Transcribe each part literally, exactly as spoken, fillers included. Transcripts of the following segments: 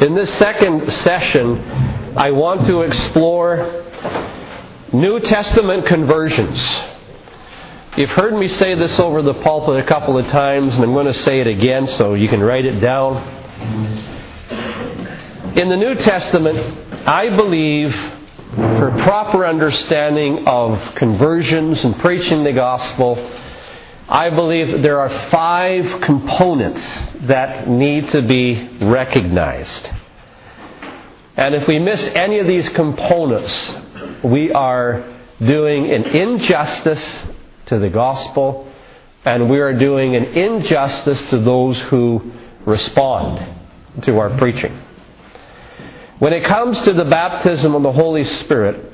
In this second session, I want to explore New Testament conversions. You've heard me say this over the pulpit a couple of times, and I'm going to say it again so you can write it down. In the New Testament, I believe for proper understanding of conversions and preaching the gospel, I believe that there are five components that need to be recognized. And if we miss any of these components, we are doing an injustice to the gospel, and we are doing an injustice to those who respond to our preaching. When it comes to the baptism of the Holy Spirit,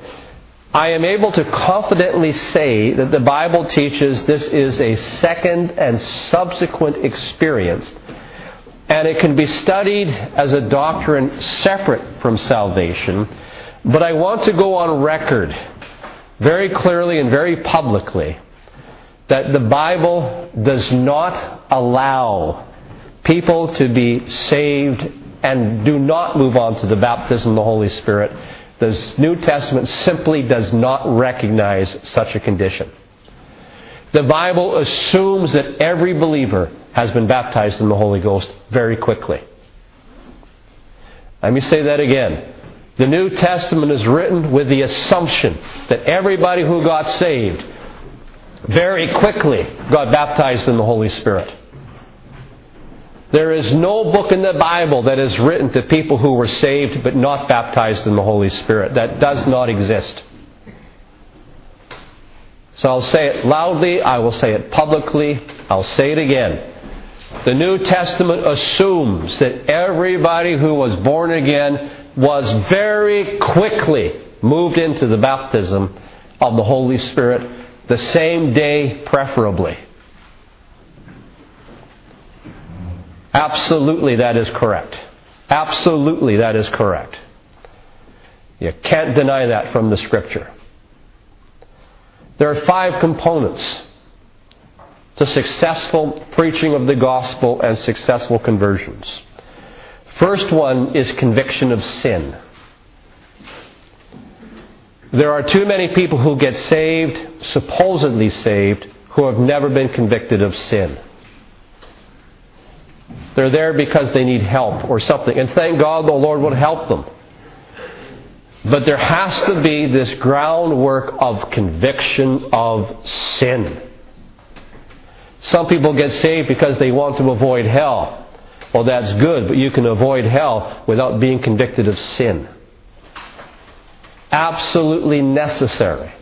I am able to confidently say that the Bible teaches this is a second and subsequent experience, and it can be studied as a doctrine separate from salvation. But I want to go on record very clearly and very publicly that the Bible does not allow people to be saved and do not move on to the baptism of the Holy Spirit. The New Testament simply does not recognize such a condition. The Bible assumes that every believer has been baptized in the Holy Ghost very quickly. Let me say that again. The New Testament is written with the assumption that everybody who got saved very quickly got baptized in the Holy Spirit. There is no book in the Bible that is written to people who were saved but not baptized in the Holy Spirit. That does not exist. So I'll say it loudly, I will say it publicly, I'll say it again. The New Testament assumes that everybody who was born again was very quickly moved into the baptism of the Holy Spirit, the same day preferably. Absolutely, that is correct. Absolutely, that is correct. You can't deny that from the Scripture. There are five components to successful preaching of the gospel and successful conversions. First one is conviction of sin. There are too many people who get saved, supposedly saved, who have never been convicted of sin. They're there because they need help or something. And thank God the Lord will help them. But there has to be this groundwork of conviction of sin. Some people get saved because they want to avoid hell. Well, that's good, but you can avoid hell without being convicted of sin. Absolutely necessary.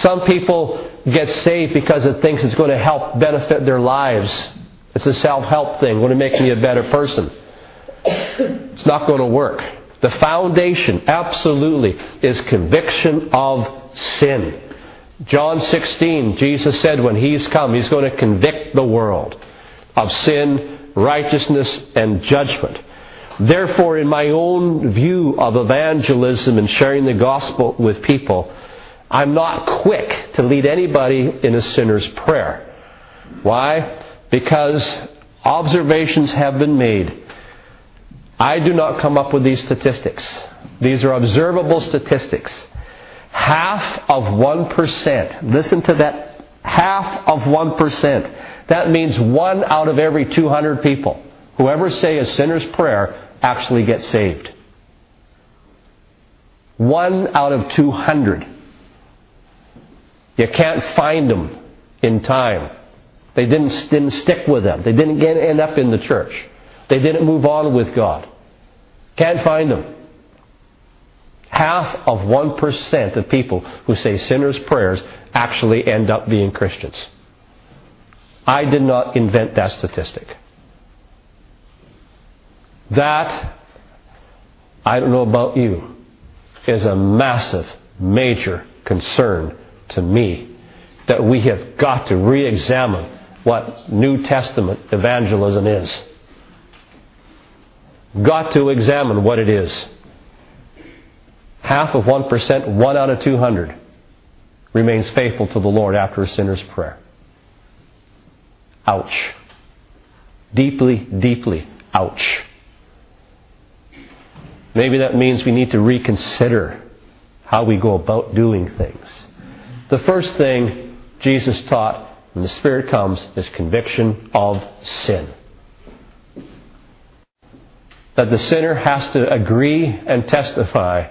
Some people get saved because it thinks it's going to help benefit their lives. It's a self-help thing. Going to make me a better person. It's not going to work. The foundation, absolutely, is conviction of sin. John sixteen, Jesus said when He's come, He's going to convict the world of sin, righteousness, and judgment. Therefore, in my own view of evangelism and sharing the gospel with people, I'm not quick to lead anybody in a sinner's prayer. Why? Because observations have been made. I do not come up with these statistics. These are observable statistics. Half of one percent. Listen to that. Half of one percent. That means one out of every two hundred people, whoever say a sinner's prayer, actually gets saved. One out of two hundred. You can't find them in time. They didn't, didn't stick with them. They didn't get, end up in the church. They didn't move on with God. Can't find them. Half of one percent of people who say sinners' prayers actually end up being Christians. I did not invent that statistic. That, I don't know about you, is a massive, major concern to me, that we have got to re-examine what New Testament evangelism is. Got to examine what it is. Half of one percent, one out of two hundred, remains faithful to the Lord after a sinner's prayer. Ouch. Deeply, deeply, ouch. Maybe that means we need to reconsider how we go about doing things. The first thing Jesus taught when the Spirit comes is conviction of sin. That the sinner has to agree and testify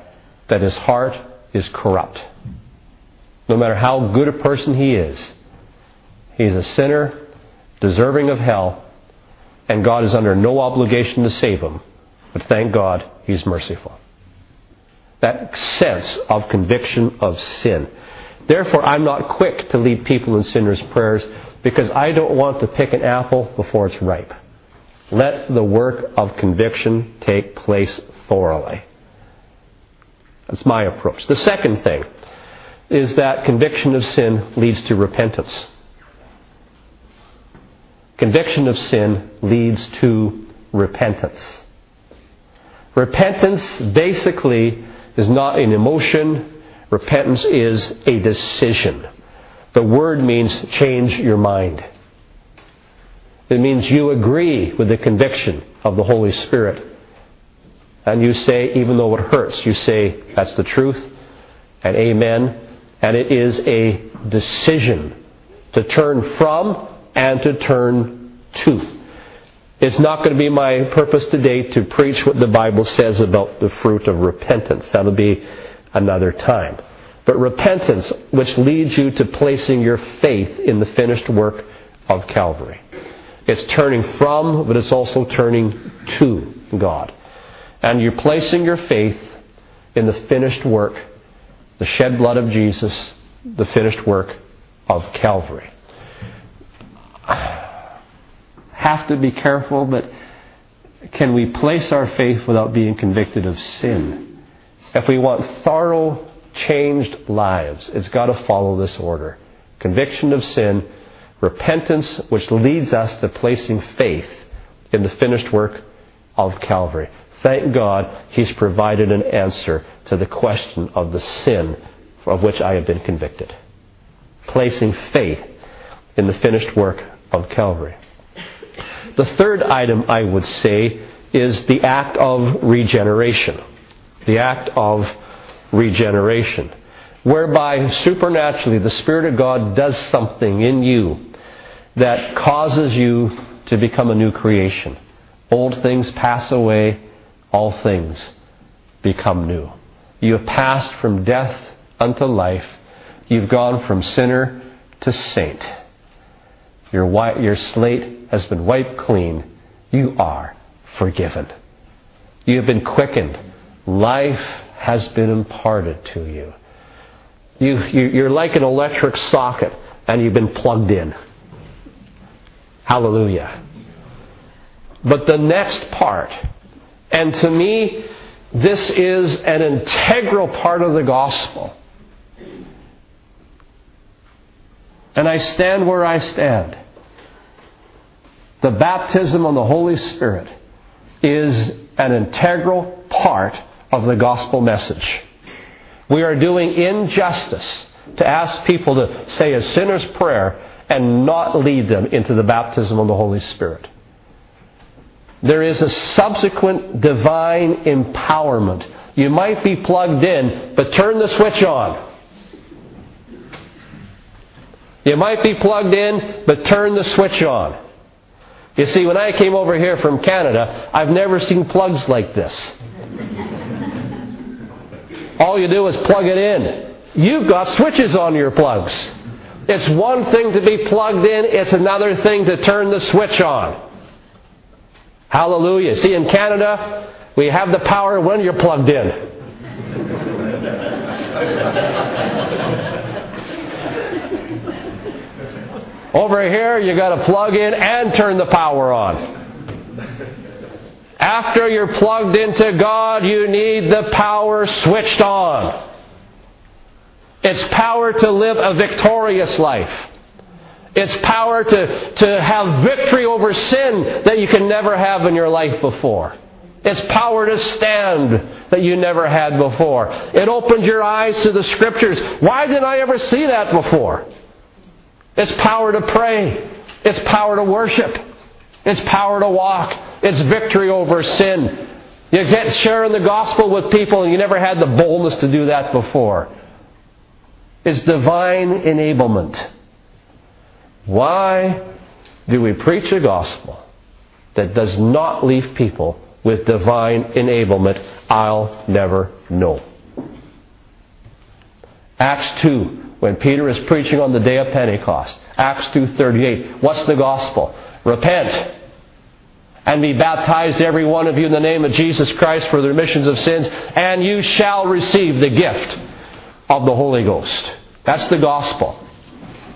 that his heart is corrupt. No matter how good a person he is, he is a sinner, deserving of hell, and God is under no obligation to save him. But thank God, He's merciful. That sense of conviction of sin. Therefore, I'm not quick to lead people in sinners' prayers because I don't want to pick an apple before it's ripe. Let the work of conviction take place thoroughly. That's my approach. The second thing is that conviction of sin leads to repentance. Conviction of sin leads to repentance. Repentance basically is not an emotion. Repentance is a decision. The word means change your mind. It means you agree with the conviction of the Holy Spirit. And you say, even though it hurts, you say, that's the truth, and amen. And it is a decision to turn from and to turn to. It's not going to be my purpose today to preach what the Bible says about the fruit of repentance. That'll be another time. But repentance, which leads you to placing your faith in the finished work of Calvary. It's turning from, but it's also turning to God. And you're placing your faith in the finished work, the shed blood of Jesus, the finished work of Calvary. Have to be careful, but can we place our faith without being convicted of sin? If we want thorough, changed lives, it's got to follow this order. Conviction of sin, repentance, which leads us to placing faith in the finished work of Calvary. Thank God He's provided an answer to the question of the sin of which I have been convicted. Placing faith in the finished work of Calvary. The third item, I would say, is the act of regeneration. The act of regeneration. Whereby, supernaturally, the Spirit of God does something in you that causes you to become a new creation. Old things pass away. All things become new. You have passed from death unto life. You've gone from sinner to saint. Your, white, your slate has been wiped clean. You are forgiven. You have been quickened. Life has been imparted to you. you, you you're like an electric socket and you've been plugged in. Hallelujah. But the next part, and to me, this is an integral part of the gospel. And I stand where I stand. The baptism of the Holy Spirit is an integral part of the gospel message. We are doing injustice to ask people to say a sinner's prayer and not lead them into the baptism of the Holy Spirit. There is a subsequent divine empowerment. You might be plugged in, but turn the switch on. You might be plugged in, but turn the switch on. You see, when I came over here from Canada, I've never seen plugs like this. All you do is plug it in. You've got switches on your plugs. It's one thing to be plugged in, it's another thing to turn the switch on. Hallelujah. See, in Canada, we have the power when you're plugged in. Over here, you got to plug in and turn the power on. After you're plugged into God, you need the power switched on. It's power to live a victorious life. It's power to, to have victory over sin that you can never have in your life before. It's power to stand that you never had before. It opens your eyes to the Scriptures. Why didn't I ever see that before? It's power to pray. It's power to worship. It's power to walk. It's victory over sin. You're sharing the gospel with people and you never had the boldness to do that before. It's divine enablement. Why do we preach a gospel that does not leave people with divine enablement? I'll never know. Acts two, when Peter is preaching on the day of Pentecost. Acts two thirty-eight. What's the gospel? Repent and be baptized every one of you in the name of Jesus Christ for the remission of sins, and you shall receive the gift of the Holy Ghost. That's the gospel.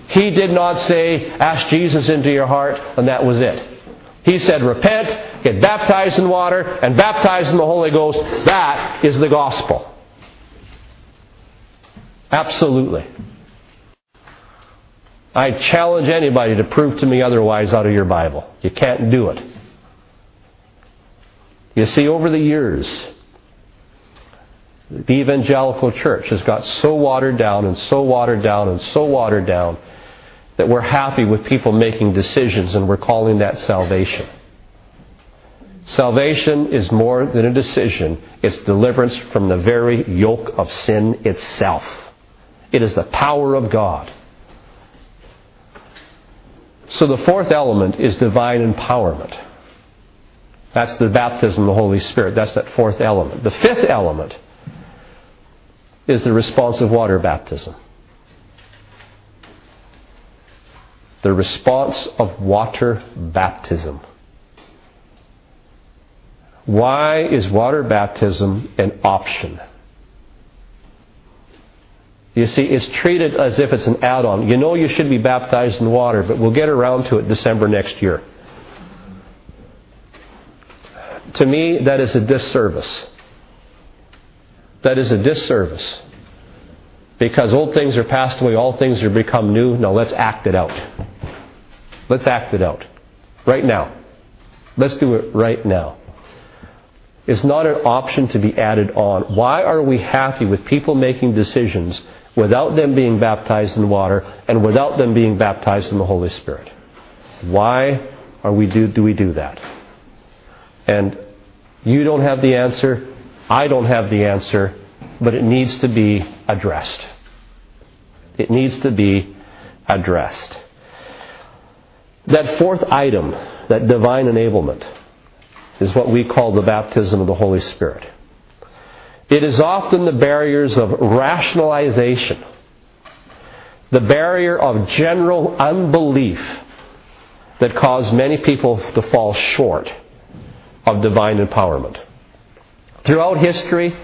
He did not say, ask Jesus into your heart, and that was it. He said, repent, get baptized in water, and baptized in the Holy Ghost. That is the gospel. Absolutely. I challenge anybody to prove to me otherwise out of your Bible. You can't do it. You see, over the years, the evangelical church has got so watered down and so watered down and so watered down that we're happy with people making decisions, and we're calling that salvation. Salvation is more than a decision. It's deliverance from the very yoke of sin itself. It is the power of God. So the fourth element is divine empowerment. That's the baptism of the Holy Spirit. That's that fourth element. The fifth element is the responsive water baptism. The response of water baptism. Why is water baptism an option? You see, it's treated as if it's an add-on. You know you should be baptized in water, but we'll get around to it December next year. To me, that is a disservice. That is a disservice. Because old things are passed away, all things are become new. Now let's act it out. Let's act it out. Right now. Let's do it right now. It's not an option to be added on. Why are we happy with people making decisions without them being baptized in water and without them being baptized in the Holy Spirit? Why are we do, do we do that? And you don't have the answer. I don't have the answer. But it needs to be addressed. It needs to be addressed. That fourth item, that divine enablement, is what we call the baptism of the Holy Spirit. It is often the barriers of rationalization, the barrier of general unbelief that cause many people to fall short of divine empowerment. Throughout history,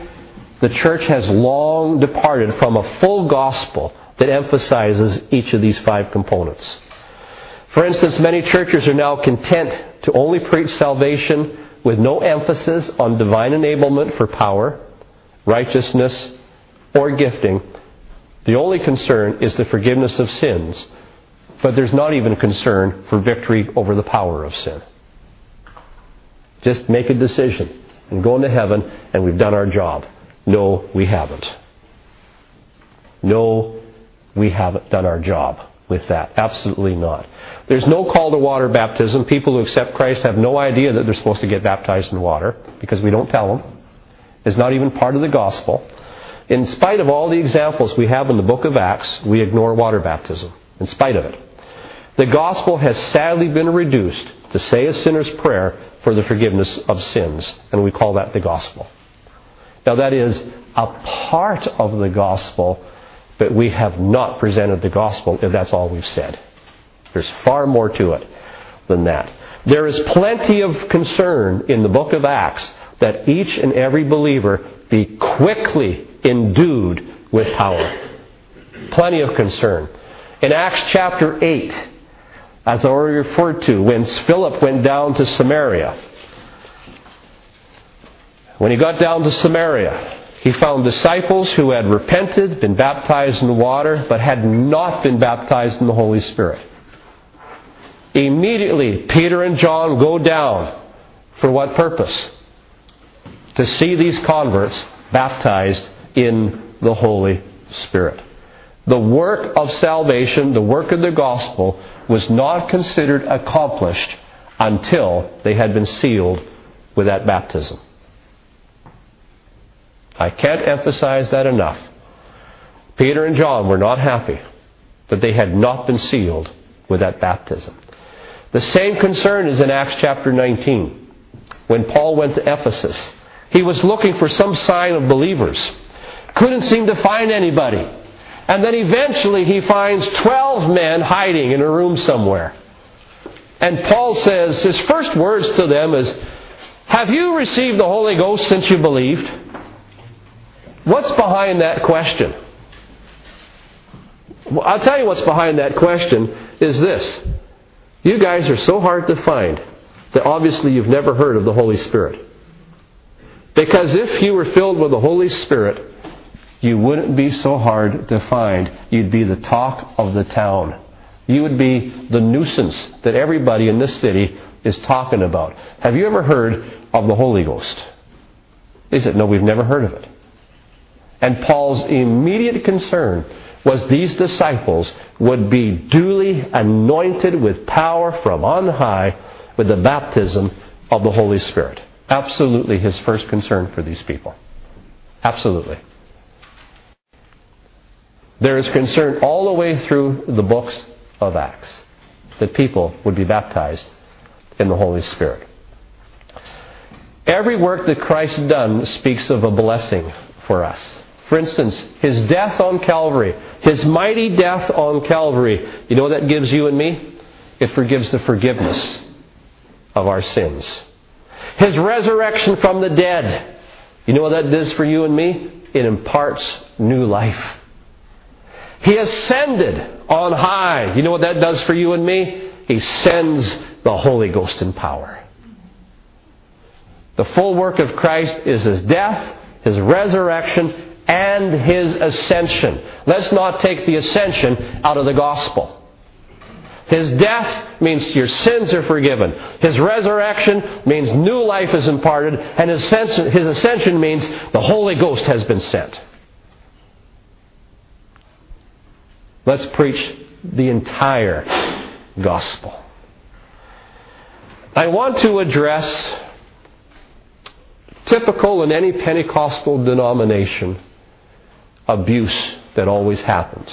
the church has long departed from a full gospel that emphasizes each of these five components. For instance, many churches are now content to only preach salvation with no emphasis on divine enablement for power, righteousness, or gifting. The only concern is the forgiveness of sins, but there's not even concern for victory over the power of sin. Just make a decision and go into heaven, and we've done our job. No, we haven't. No, we haven't done our job with that. Absolutely not. There's no call to water baptism. People who accept Christ have no idea that they're supposed to get baptized in water because we don't tell them. It's not even part of the gospel. In spite of all the examples we have in the book of Acts, we ignore water baptism. In spite of it. The gospel has sadly been reduced to say a sinner's prayer for the forgiveness of sins, and we call that the gospel. Now that is a part of the gospel, but we have not presented the gospel if that's all we've said. There's far more to it than that. There is plenty of concern in the book of Acts that each and every believer be quickly endued with power. Plenty of concern. In Acts chapter eight, as already referred to, when Philip went down to Samaria, When he got down to Samaria, he found disciples who had repented, been baptized in the water, but had not been baptized in the Holy Spirit. Immediately, Peter and John go down. For what purpose? To see these converts baptized in the Holy Spirit. The work of salvation, the work of the gospel, was not considered accomplished until they had been sealed with that baptism. I can't emphasize that enough. Peter and John were not happy that they had not been sealed with that baptism. The same concern is in Acts chapter nineteen. When Paul went to Ephesus, he was looking for some sign of believers. Couldn't seem to find anybody. And then eventually he finds twelve men hiding in a room somewhere. And Paul says, his first words to them is, "Have you received the Holy Ghost since you believed?" What's behind that question? Well, I'll tell you what's behind that question is this. You guys are so hard to find that obviously you've never heard of the Holy Spirit. Because if you were filled with the Holy Spirit, you wouldn't be so hard to find. You'd be the talk of the town. You would be the nuisance that everybody in this city is talking about. Have you ever heard of the Holy Ghost? They said, no, we've never heard of it. And Paul's immediate concern was these disciples would be duly anointed with power from on high with the baptism of the Holy Spirit. Absolutely his first concern for these people. Absolutely. There is concern all the way through the books of Acts that people would be baptized in the Holy Spirit. Every work that Christ has done speaks of a blessing for us. For instance, His death on Calvary, His mighty death on Calvary, you know what that gives you and me? It forgives the forgiveness of our sins. His resurrection from the dead, you know what that does for you and me? It imparts new life. He ascended on high. You know what that does for you and me? He sends the Holy Ghost in power. The full work of Christ is His death, His resurrection, and His ascension. Let's not take the ascension out of the gospel. His death means your sins are forgiven. His resurrection means new life is imparted. And His ascension, his ascension means the Holy Ghost has been sent. Let's preach the entire gospel. I want to address typical in any Pentecostal denomination abuse that always happens.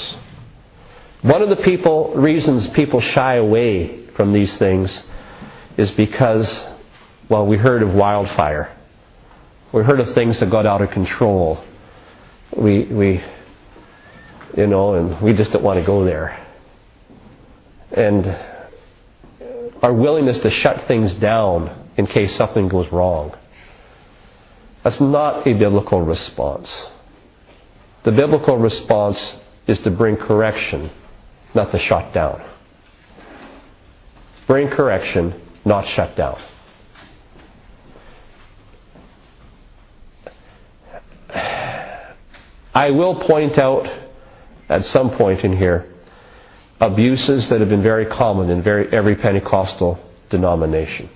One of the people reasons people shy away from these things is because, well, we heard of wildfire. We heard of things that got out of control. We we You know, and we just don't want to go there. And our willingness to shut things down in case something goes wrong. That's not a biblical response. The biblical response is to bring correction, not to shut down. Bring correction, not shut down. I will point out at some point in here, abuses that have been very common in very every Pentecostal denomination.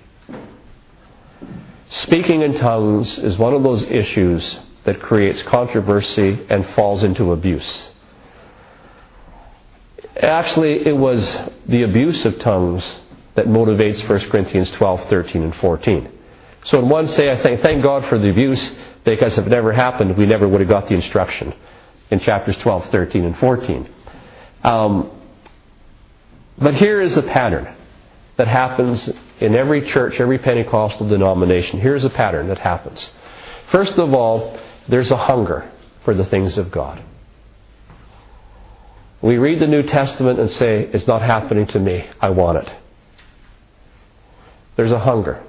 Speaking in tongues is one of those issues that creates controversy and falls into abuse. Actually, it was the abuse of tongues that motivates First Corinthians twelve, thirteen, and fourteen. So in one say, I say, thank God for the abuse, because if it never happened, we never would have got the instruction in chapters twelve, thirteen, and fourteen. Um, but here is the pattern that happens in every church, every Pentecostal denomination. Here's a pattern that happens. First of all, there's a hunger for the things of God. We read the New Testament and say, it's not happening to me. I want it. There's a hunger.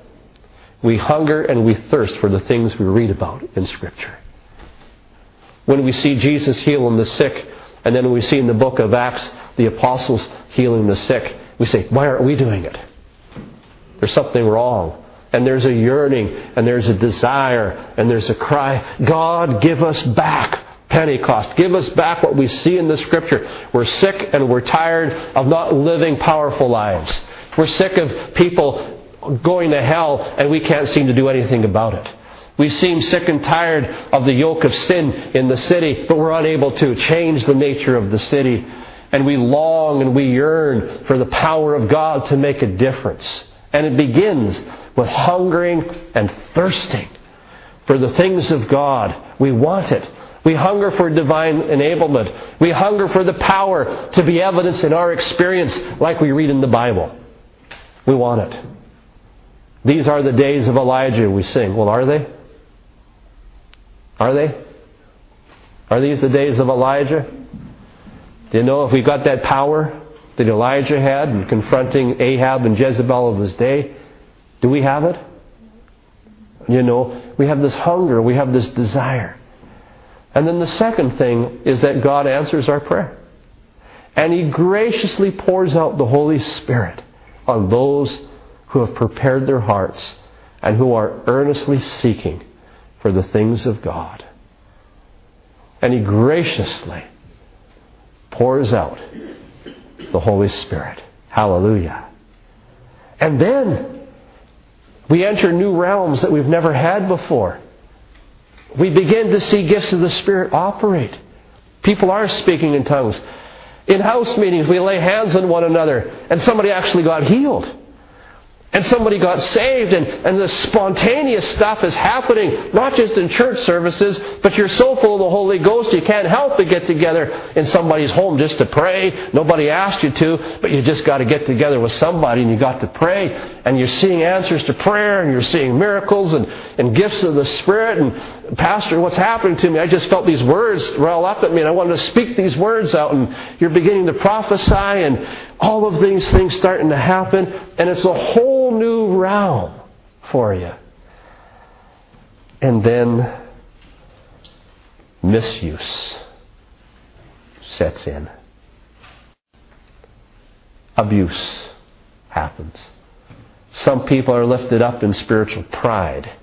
We hunger and we thirst for the things we read about in Scripture. When we see Jesus healing the sick, and then we see in the book of Acts the apostles healing the sick, we say, why aren't we doing it? There's something wrong. And there's a yearning, and there's a desire, and there's a cry, God, give us back Pentecost. Give us back what we see in the Scripture. We're sick and we're tired of not living powerful lives. We're sick of people going to hell, and we can't seem to do anything about it. We seem sick and tired of the yoke of sin in the city, but we're unable to change the nature of the city. And we long and we yearn for the power of God to make a difference. And it begins with hungering and thirsting for the things of God. We want it. We hunger for divine enablement. We hunger for the power to be evidenced in our experience like we read in the Bible. We want it. These are the days of Elijah, we sing. Well, are they? Are they? Are these the days of Elijah? Do you know if we got that power that Elijah had in confronting Ahab and Jezebel of his day? Do we have it? You know, we have this hunger. We have this desire. And then the second thing is that God answers our prayer. And He graciously pours out the Holy Spirit on those who have prepared their hearts and who are earnestly seeking for the things of God. And He graciously pours out the Holy Spirit. Hallelujah. And then we enter new realms that we've never had before. We begin to see gifts of the Spirit operate. People are speaking in tongues. In house meetings, we lay hands on one another, and somebody actually got healed. And somebody got saved, and, and the spontaneous stuff is happening, not just in church services, but you're so full of the Holy Ghost, you can't help but get together in somebody's home just to pray. Nobody asked you to, but you just got to get together with somebody, and you got to pray. And you're seeing answers to prayer, and you're seeing miracles, and, and gifts of the Spirit. And, Pastor, what's happening to me? I just felt these words roll up at me, and I wanted to speak these words out. And you're beginning to prophesy, and all of these things starting to happen. And it's a whole new realm for you. And then misuse sets in. Abuse happens. Some people are lifted up in spiritual pride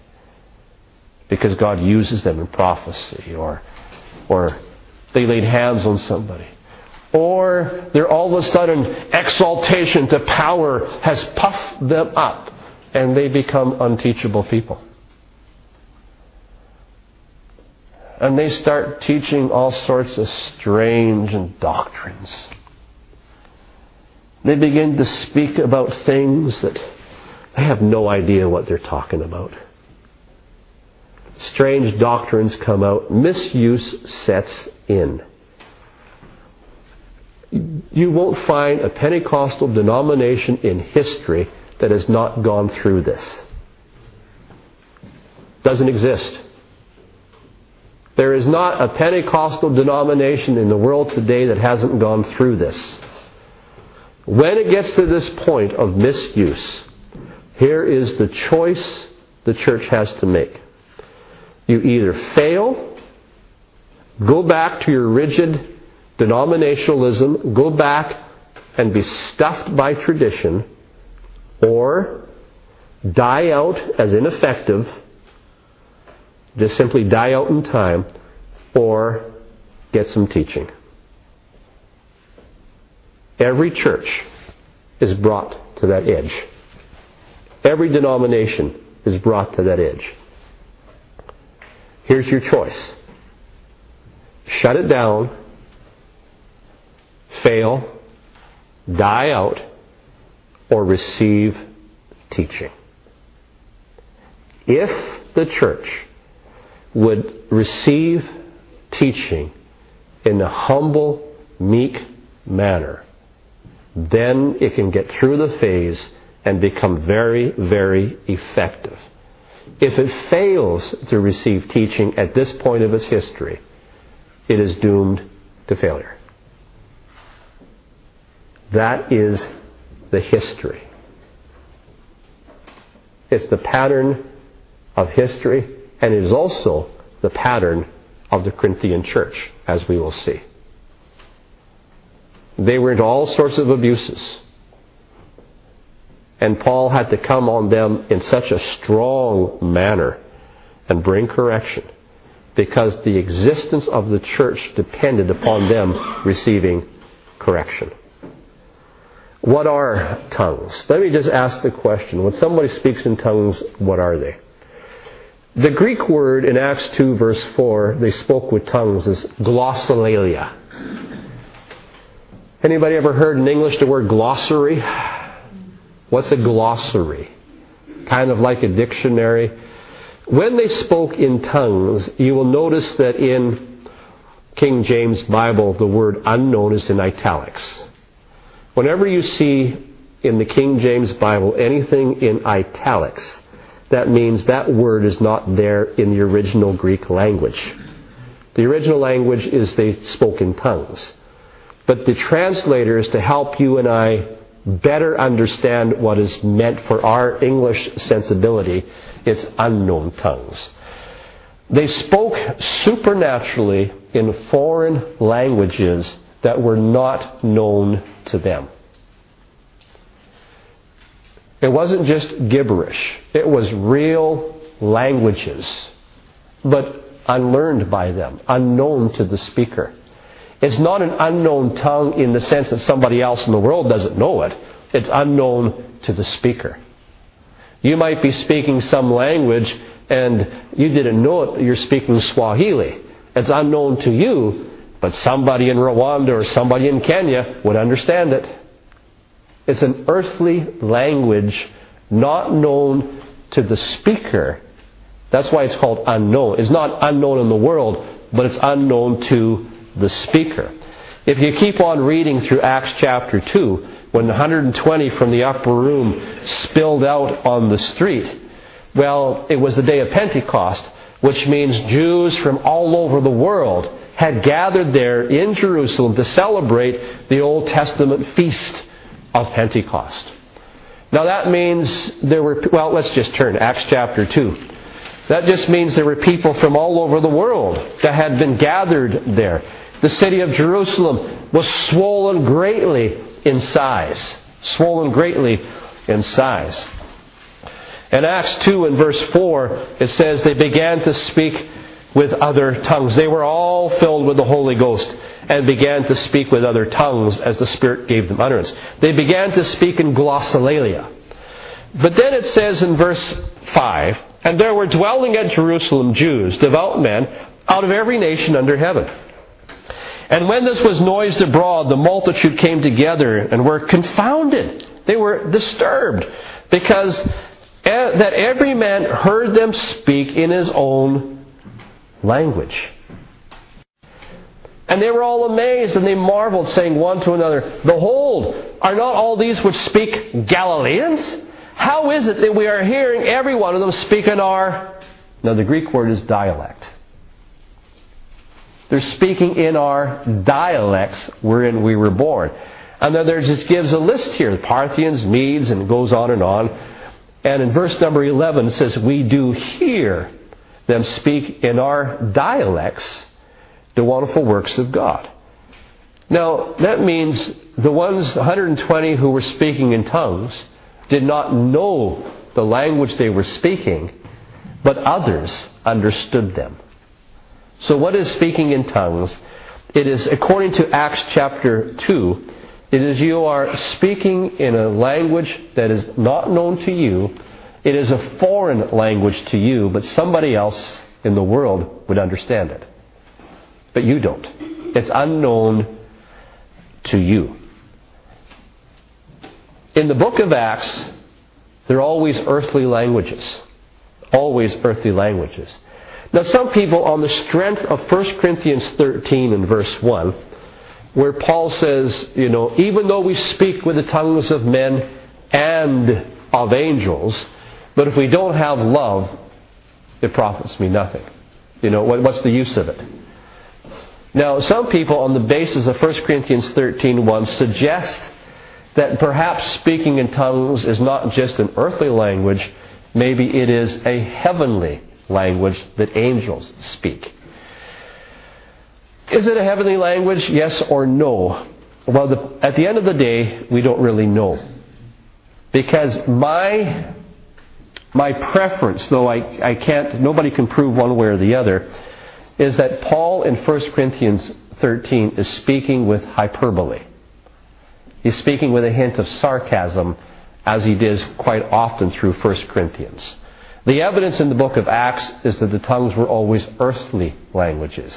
because God uses them in prophecy, or or they laid hands on somebody. Or they're all of a sudden exaltation to power has puffed them up, and they become unteachable people. And they start teaching all sorts of strange doctrines. They begin to speak about things that they have no idea what they're talking about. Strange doctrines come out. Misuse sets in. You won't find a Pentecostal denomination in history that has not gone through this. Doesn't exist. There is not a Pentecostal denomination in the world today that hasn't gone through this. When it gets to this point of misuse, here is the choice the church has to make. You either fail, go back to your rigid denominationalism, go back and be stuffed by tradition, or die out as ineffective, just simply die out in time, or get some teaching. Every church is brought to that edge. Every denomination is brought to that edge. Here's your choice. Shut it down, fail, die out, or receive teaching. If the church would receive teaching in a humble, meek manner, then it can get through the phase and become very, very effective. If it fails to receive teaching at this point of its history, it is doomed to failure. That is the history. It's the pattern of history, and it is also the pattern of the Corinthian church, as we will see. They were into all sorts of abuses, and Paul had to come on them in such a strong manner and bring correction, because the existence of the church depended upon them receiving correction. What are tongues? Let me just ask the question. When somebody speaks in tongues, what are they? The Greek word in Acts two, verse four, they spoke with tongues, is glossolalia. Anybody ever heard in English the word glossary? What's a glossary? Kind of like a dictionary. When they spoke in tongues, you will notice that in King James Bible, the word unknown is in italics. Whenever you see in the King James Bible anything in italics, that means that word is not there in the original Greek language. The original language is they spoke in tongues. But the translator is to help you and I better understand what is meant for our English sensibility. It's unknown tongues. They spoke supernaturally in foreign languages that were not known to them. It wasn't just gibberish. It was real languages, but unlearned by them, unknown to the speaker. It's not an unknown tongue in the sense that somebody else in the world doesn't know it. It's unknown to the speaker. You might be speaking some language and you didn't know it. You're speaking Swahili. It's unknown to you, but somebody in Rwanda or somebody in Kenya would understand it. It's an earthly language not known to the speaker. That's why it's called unknown. It's not unknown in the world, but it's unknown to the speaker. If you keep on reading through Acts chapter two, when one hundred twenty from the upper room spilled out on the street, well, it was the day of Pentecost, which means Jews from all over the world had gathered there in Jerusalem to celebrate the Old Testament feast of Pentecost. Now that means there were, well, let's just turn, Acts chapter two. That just means there were people from all over the world that had been gathered there. The city of Jerusalem was swollen greatly in size. Swollen greatly in size. In Acts two and verse four, it says they began to speak with other tongues. They were all filled with the Holy Ghost and began to speak with other tongues as the Spirit gave them utterance. They began to speak in glossolalia. But then it says in verse five, and there were dwelling at Jerusalem Jews, devout men, out of every nation under heaven. And when this was noised abroad, the multitude came together and were confounded. They were disturbed, because that every man heard them speak in his own language. And they were all amazed, and they marveled, saying one to another, behold, are not all these which speak Galileans? How is it that we are hearing every one of them speak in our... Now the Greek word is dialect. They're speaking in our dialects wherein we were born. And then there just gives a list here. Parthians, Medes, and it goes on and on. And in verse number eleven it says, we do hear them speak in our dialects the wonderful works of God. Now that means the ones, one hundred twenty who were speaking in tongues, did not know the language they were speaking, but others understood them. So what is speaking in tongues? It is, according to Acts chapter two, it is you are speaking in a language that is not known to you. It is a foreign language to you, but somebody else in the world would understand it. But you don't. It's unknown to you. In the book of Acts, there are always earthly languages. Always earthly languages. Now some people, on the strength of First Corinthians thirteen and verse one, where Paul says, you know, even though we speak with the tongues of men and of angels, but if we don't have love, it profits me nothing. You know, what's the use of it? Now some people, on the basis of First Corinthians thirteen one, suggest that perhaps speaking in tongues is not just an earthly language, maybe it is a heavenly language that angels speak. Is it a heavenly language? Yes or no? Well, the, at the end of the day, we don't really know. Because my my preference, though I, I can't, nobody can prove one way or the other, is that Paul in First Corinthians thirteen is speaking with hyperbole. He's speaking with a hint of sarcasm, as he does quite often through First Corinthians. The evidence in the book of Acts is that the tongues were always earthly languages.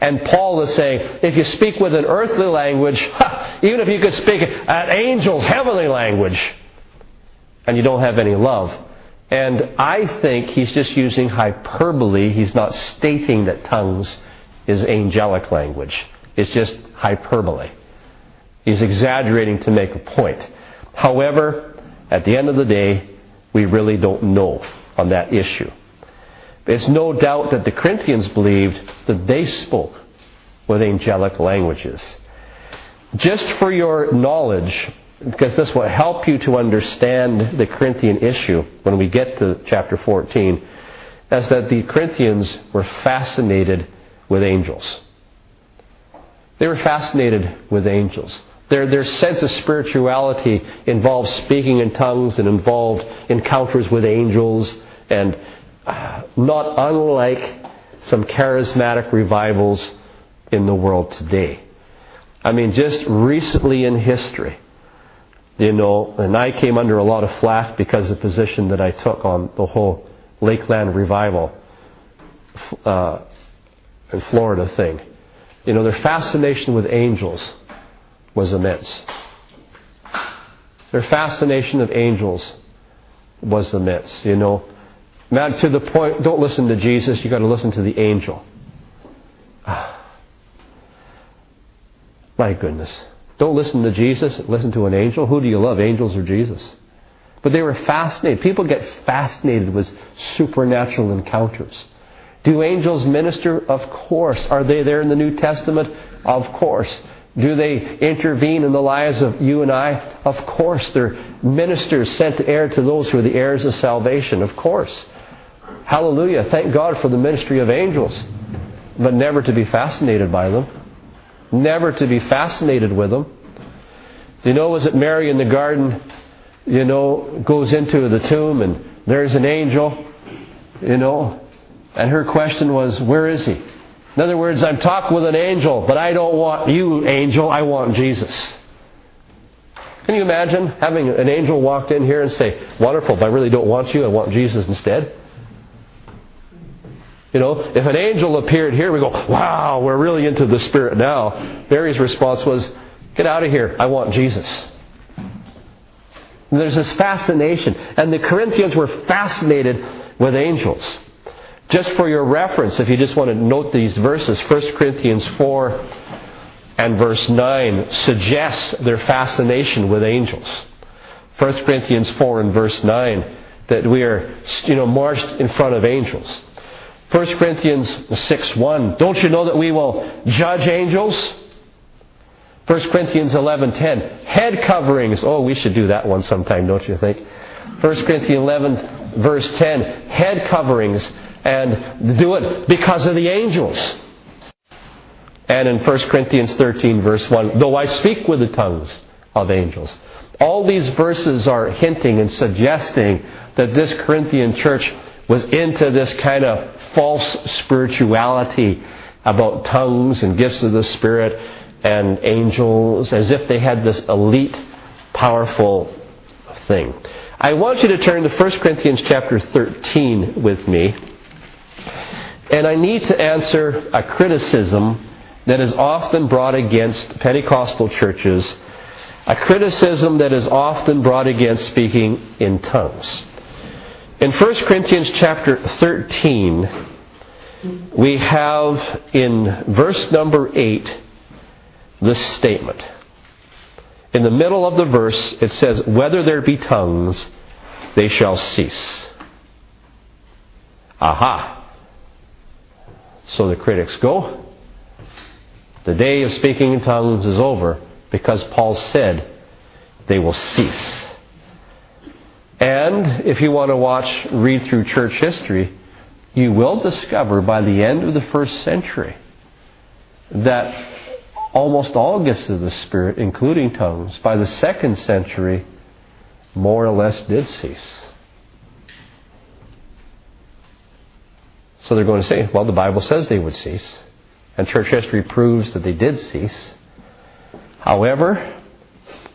And Paul is saying, if you speak with an earthly language, ha, even if you could speak an angel's heavenly language, and you don't have any love, And I think he's just using hyperbole. He's not stating that tongues is angelic language. It's just hyperbole. He's exaggerating to make a point. However, at the end of the day, we really don't know on that issue. There's no doubt that the Corinthians believed that they spoke with angelic languages. Just for your knowledge, because this will help you to understand the Corinthian issue when we get to chapter fourteen, is that the Corinthians were fascinated with angels. They were fascinated with angels. Their, their sense of spirituality involved speaking in tongues and involved encounters with angels, and not unlike some charismatic revivals in the world today. I mean, just recently in history, you know, and I came under a lot of flack because of the position that I took on the whole Lakeland revival uh, in Florida thing. You know, their fascination with angels was immense. Their fascination of angels was immense, you know. Not to the point, don't listen to Jesus, you've got to listen to the angel. My goodness. Don't listen to Jesus, listen to an angel. Who do you love, angels or Jesus? But they were fascinated. People get fascinated with supernatural encounters. Do angels minister? Of course. Are they there in the New Testament? Of course. Do they intervene in the lives of you and I? Of course. They're ministers sent to heir to those who are the heirs of salvation. Of course. Hallelujah. Thank God for the ministry of angels. But never to be fascinated by them. Never to be fascinated with them. You know, was it Mary in the garden, you know, goes into the tomb and there's an angel, you know. And her question was, where is he? In other words, I'm talking with an angel, but I don't want you, angel. I want Jesus. Can you imagine having an angel walked in here and say, wonderful, but I really don't want you. I want Jesus instead. You know, if an angel appeared here, we go, wow, we're really into the Spirit now. Mary's response was, get out of here. I want Jesus. And there's this fascination. And the Corinthians were fascinated with angels. Just for your reference, if you just want to note these verses, First Corinthians four and verse nine suggests their fascination with angels. First Corinthians four and verse nine, that we are, you know, marched in front of angels. First Corinthians six one, don't you know that we will judge angels? First Corinthians eleven ten, head coverings. Oh, we should do that one sometime, don't you think? First Corinthians eleven verse ten, head coverings. And do it because of the angels. And in First Corinthians thirteen verse one, though I speak with the tongues of angels. All these verses are hinting and suggesting that this Corinthian church was into this kind of false spirituality about tongues and gifts of the Spirit and angels, as if they had this elite, powerful thing. I want you to turn to First Corinthians chapter thirteen with me. And I need to answer a criticism that is often brought against Pentecostal churches, a criticism that is often brought against speaking in tongues. In First Corinthians chapter thirteen, we have in verse number eight this statement. In the middle of the verse, it says, whether there be tongues, they shall cease. Aha! So the critics go. The day of speaking in tongues is over because Paul said they will cease. And if you want to watch, read through church history, you will discover by the end of the first century that almost all gifts of the Spirit, including tongues, by the second century, more or less did cease. So they're going to say, well, the Bible says they would cease. And church history proves that they did cease. However,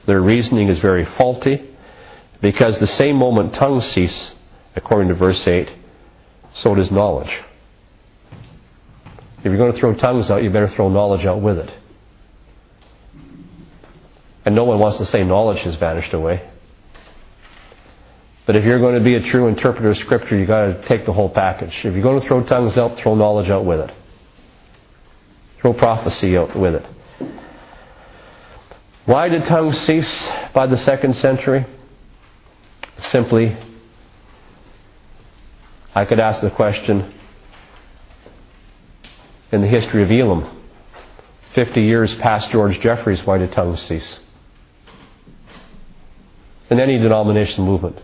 their reasoning is very faulty, because the same moment tongues cease, according to verse eight, so does knowledge. If you're going to throw tongues out, you better throw knowledge out with it. And no one wants to say knowledge has vanished away. But if you're going to be a true interpreter of Scripture, you've got to take the whole package. If you're going to throw tongues out, throw knowledge out with it. Throw prophecy out with it. Why did tongues cease by the second century? Simply, I could ask the question, in the history of Elam, fifty years past George Jeffries, why did tongues cease? In any denomination movement.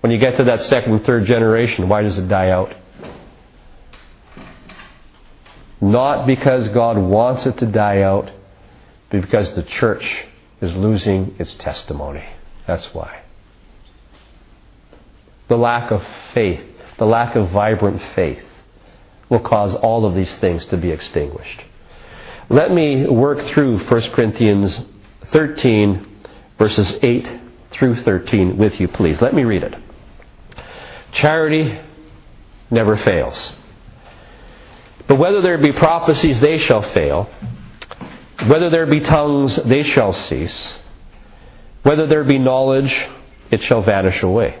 When you get to that second and third generation, why does it die out? Not because God wants it to die out, but because the church is losing its testimony. That's why. The lack of faith, the lack of vibrant faith, will cause all of these things to be extinguished. Let me work through First Corinthians thirteen, verses eight through thirteen with you, please. Let me read it. Charity never fails. But whether there be prophecies, they shall fail. Whether there be tongues, they shall cease. Whether there be knowledge, it shall vanish away.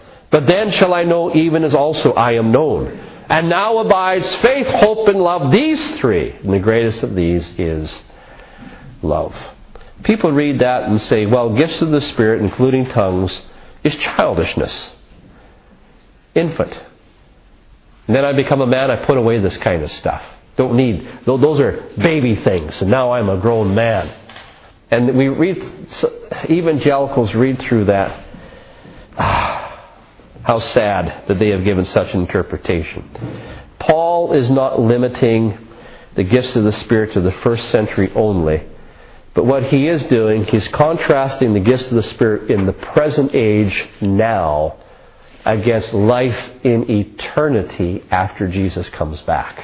but then shall I know even as also I am known. And now abides faith, hope, and love, these three. And the greatest of these is love. People read that and say, well, gifts of the Spirit, including tongues, is childishness. Infant. And then I become a man, I put away this kind of stuff. Don't need, those are baby things, and now I'm a grown man. And we read, evangelicals read through that. Ah. How sad that they have given such interpretation. Paul is not limiting the gifts of the Spirit to the first century only. But what he is doing, he's contrasting the gifts of the Spirit in the present age now against life in eternity after Jesus comes back.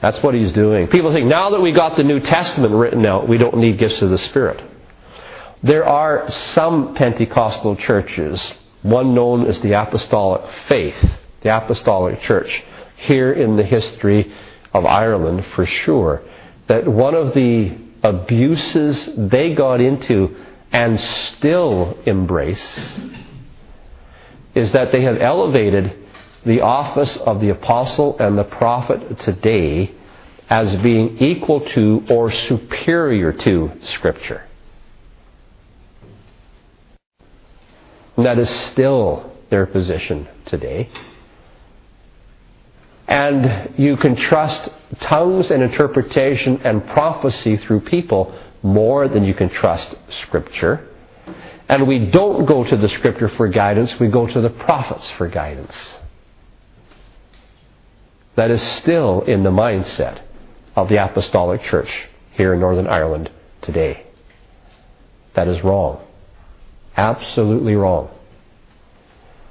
That's what he's doing. People think, now that we got the New Testament written out, we don't need gifts of the Spirit. There are some Pentecostal churches, one known as the Apostolic Faith, the Apostolic Church, here in the history of Ireland for sure, that one of the abuses they got into and still embrace is that they have elevated the office of the apostle and the prophet today as being equal to or superior to Scripture. And that is still their position today. And you can trust tongues and interpretation and prophecy through people more than you can trust Scripture. And we don't go to the Scripture for guidance, we go to the prophets for guidance. That is still in the mindset of the Apostolic Church here in Northern Ireland today. That is wrong. Absolutely wrong.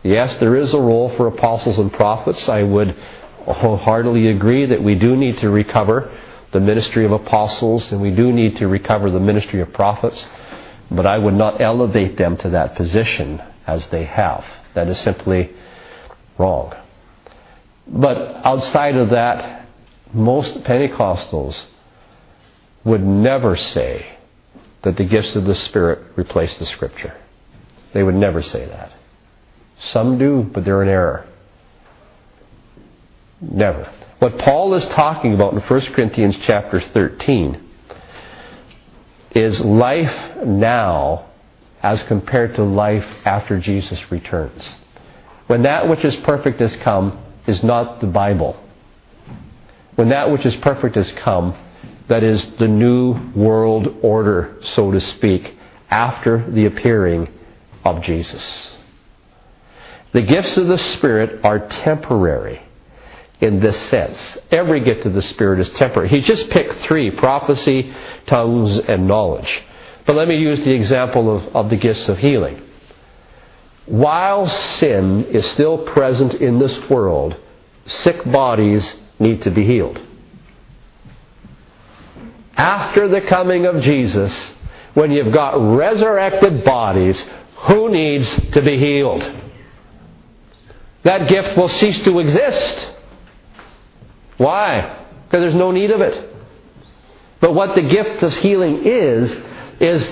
Yes, there is a role for apostles and prophets. I would wholeheartedly agree that we do need to recover the ministry of apostles and we do need to recover the ministry of prophets, but I would not elevate them to that position as they have. That is simply wrong. But outside of that, most Pentecostals would never say that the gifts of the Spirit replace the Scripture. They would never say that. Some do, but they're in error. Never. What Paul is talking about in First Corinthians chapter thirteen is life now as compared to life after Jesus returns. When that which is perfect has come is not the Bible. When that which is perfect has come, that is the new world order, so to speak, after the appearing of Jesus. The gifts of the Spirit are temporary in this sense. Every gift of the Spirit is temporary. He just picked three: prophecy, tongues, and knowledge. But let me use the example of, of the gifts of healing. While sin is still present in this world, sick bodies need to be healed. After the coming of Jesus, when you've got resurrected bodies, who needs to be healed? That gift will cease to exist. Why? Because there's no need of it. But what the gift of healing is, is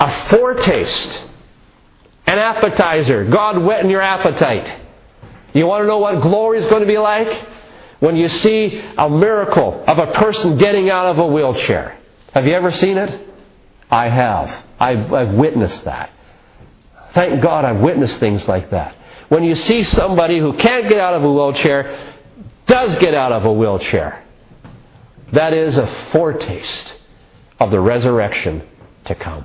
a foretaste. An appetizer. God whetted your appetite. You want to know what glory is going to be like? When you see a miracle of a person getting out of a wheelchair. Have you ever seen it? I have. I've, I've witnessed that. Thank God I've witnessed things like that. When you see somebody who can't get out of a wheelchair, does get out of a wheelchair. That is a foretaste of the resurrection to come.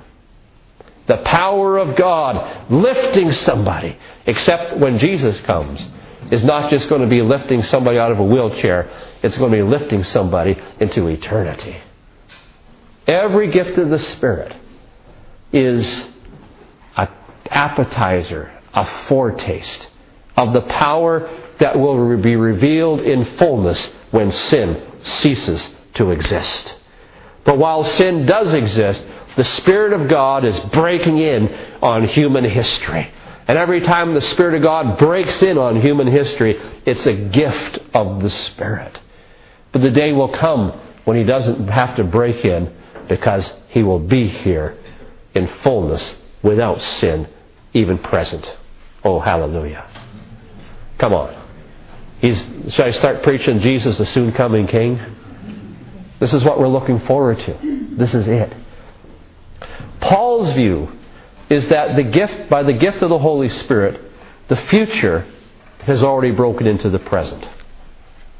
The power of God lifting somebody, except when Jesus comes, is not just going to be lifting somebody out of a wheelchair. It's going to be lifting somebody into eternity. Every gift of the Spirit is an appetizer, a foretaste of the power that will be revealed in fullness when sin ceases to exist. But while sin does exist, the Spirit of God is breaking in on human history. And every time the Spirit of God breaks in on human history, it's a gift of the Spirit. But the day will come when He doesn't have to break in, because He will be here in fullness without sin even present. Oh, hallelujah. Come on. He's, should I start preaching Jesus, the soon coming King? This is what we're looking forward to. This is it. Paul's view is that the gift, by the gift of the Holy Spirit, the future has already broken into the present.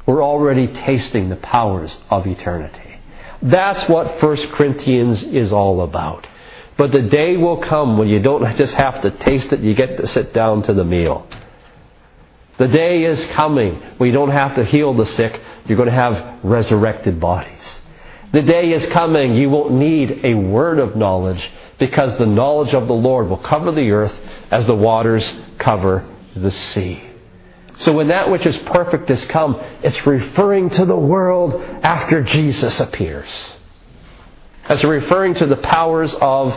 We're already tasting the powers of eternity. That's what First Corinthians is all about. But the day will come when you don't just have to taste it, you get to sit down to the meal. The day is coming when you don't have to heal the sick, you're going to have resurrected bodies. The day is coming, you won't need a word of knowledge, because the knowledge of the Lord will cover the earth as the waters cover the sea. So when that which is perfect has come, it's referring to the world after Jesus appears. It's referring to the powers of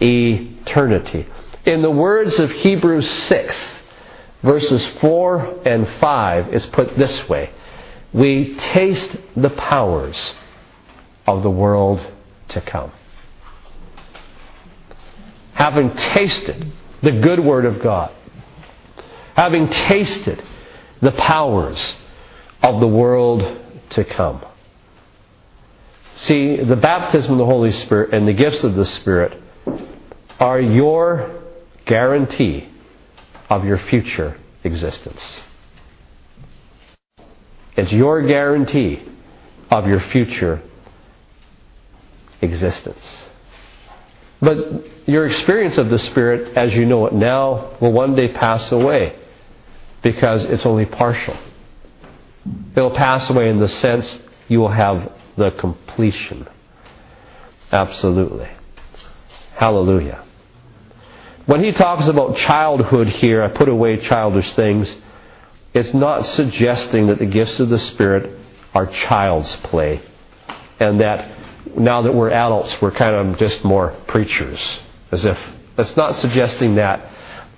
eternity. In the words of Hebrews six, verses four and five, it's put this way. We taste the powers of the world to come. Having tasted the good word of God, having tasted the powers of the world to come. See, the baptism of the Holy Spirit and the gifts of the Spirit are your guarantee of your future existence. It's your guarantee of your future existence. Existence. But your experience of the Spirit as you know it now will one day pass away, because it's only partial. It'll pass away in the sense you will have the completion. Absolutely. Hallelujah. When he talks about childhood here, I put away childish things, it's not suggesting that the gifts of the Spirit are child's play, and that now that we're adults, we're kind of just more preachers. As if, that's not suggesting that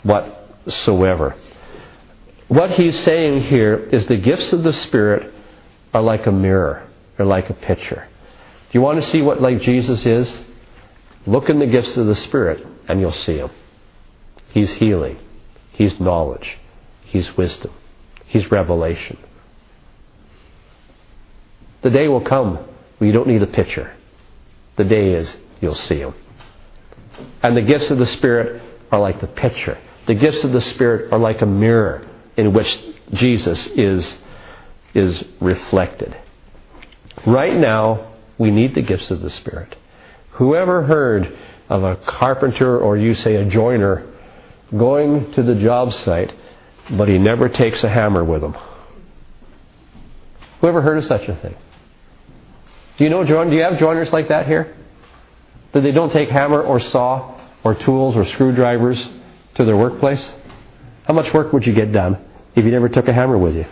whatsoever. What he's saying here is the gifts of the Spirit are like a mirror. They're like a picture. Do you want to see what like Jesus is? Look in the gifts of the Spirit and you'll see Him. He's healing. He's knowledge. He's wisdom. He's revelation. The day will come when you don't need a picture. The day is, you'll see Him. And the gifts of the Spirit are like the picture. The gifts of the Spirit are like a mirror in which Jesus is, is reflected. Right now, we need the gifts of the Spirit. Whoever heard of a carpenter, or you say a joiner, going to the job site, but he never takes a hammer with him? Whoever heard of such a thing? Do you know, do you have joiners like that here? That they don't take hammer or saw or tools or screwdrivers to their workplace? How much work would you get done if you never took a hammer with you?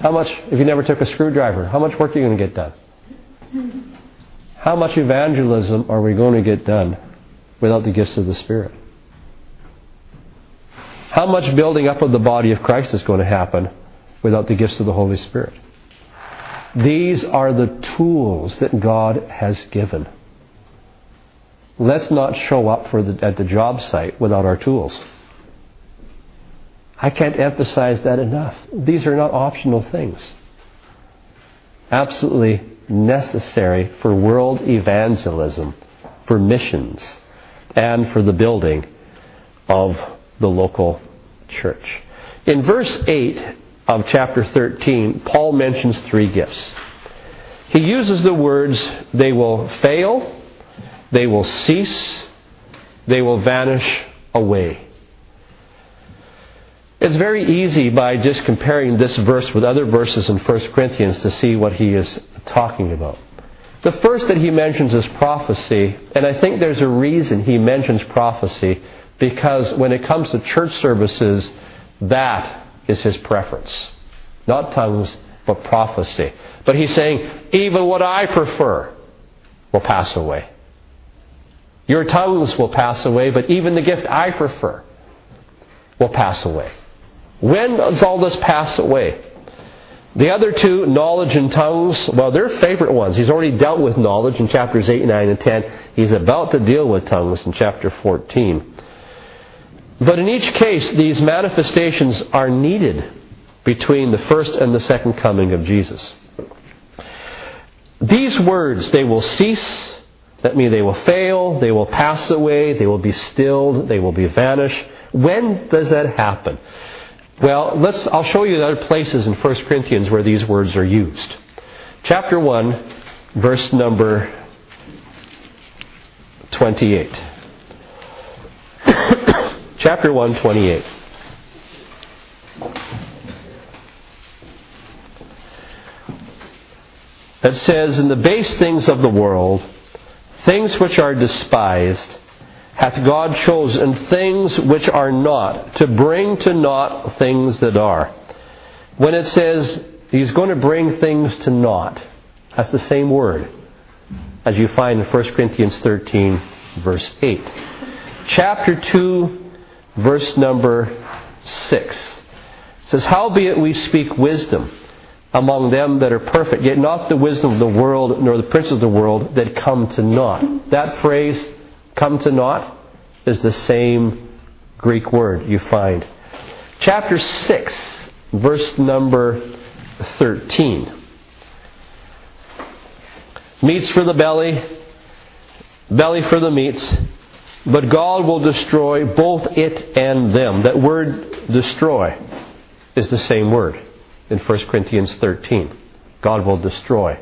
How much, if you never took a screwdriver, how much work are you going to get done? How much evangelism are we going to get done without the gifts of the Spirit? How much building up of the body of Christ is going to happen without the gifts of the Holy Spirit? These are the tools that God has given. Let's not show up for the, at the job site without our tools. I can't emphasize that enough. These are not optional things. Absolutely necessary for world evangelism, for missions, and for the building of the local church. In verse eight of chapter thirteen, Paul mentions three gifts. He uses the words, they will fail, they will cease, they will vanish away. It's very easy by just comparing this verse with other verses in First Corinthians to see what he is talking about. The first that he mentions is prophecy, and I think there's a reason he mentions prophecy, because when it comes to church services, that is his preference. Not tongues, but prophecy. But he's saying, even what I prefer will pass away. Your tongues will pass away, but even the gift I prefer will pass away. When does all this pass away? The other two, knowledge and tongues, well, they're favorite ones. He's already dealt with knowledge in chapters eight, nine, and ten. He's about to deal with tongues in chapter fourteen. But in each case, these manifestations are needed between the first and the second coming of Jesus. These words, they will cease, that means they will fail, they will pass away, they will be stilled, they will be vanished. When does that happen? Well, let's. I'll show you other places in First Corinthians where these words are used. Chapter one, verse number twenty-eight. Chapter one, twenty-eight. It says, "In the base things of the world, things which are despised, hath God chosen things which are not, to bring to naught things that are." When it says he's going to bring things to naught, that's the same word as you find in First Corinthians thirteen, verse eight. Chapter two, verse number six. It says, "Howbeit we speak wisdom among them that are perfect, yet not the wisdom of the world, nor the prince of the world, that come to naught." That phrase, come to naught, is the same Greek word you find. Chapter six, verse number thirteen. "Meats for the belly, belly for the meats, but God will destroy both it and them." That word destroy is the same word in First Corinthians thirteen. God will destroy.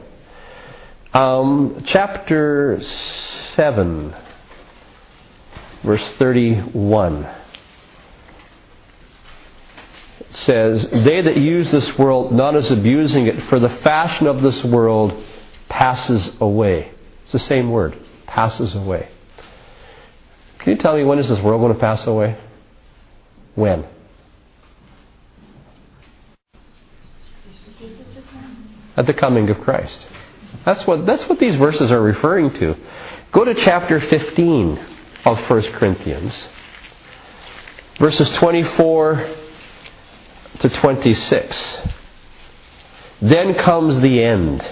Um, chapter seven. Verse thirty-one says, "They that use this world not as abusing it, for the fashion of this world passes away." It's the same word, passes away. Can you tell me, when is this world going to pass away? When? At the coming of Christ. That's what, that's what these verses are referring to. Go to chapter fifteen. Of First Corinthians, verses twenty-four to twenty-six. "Then comes the end."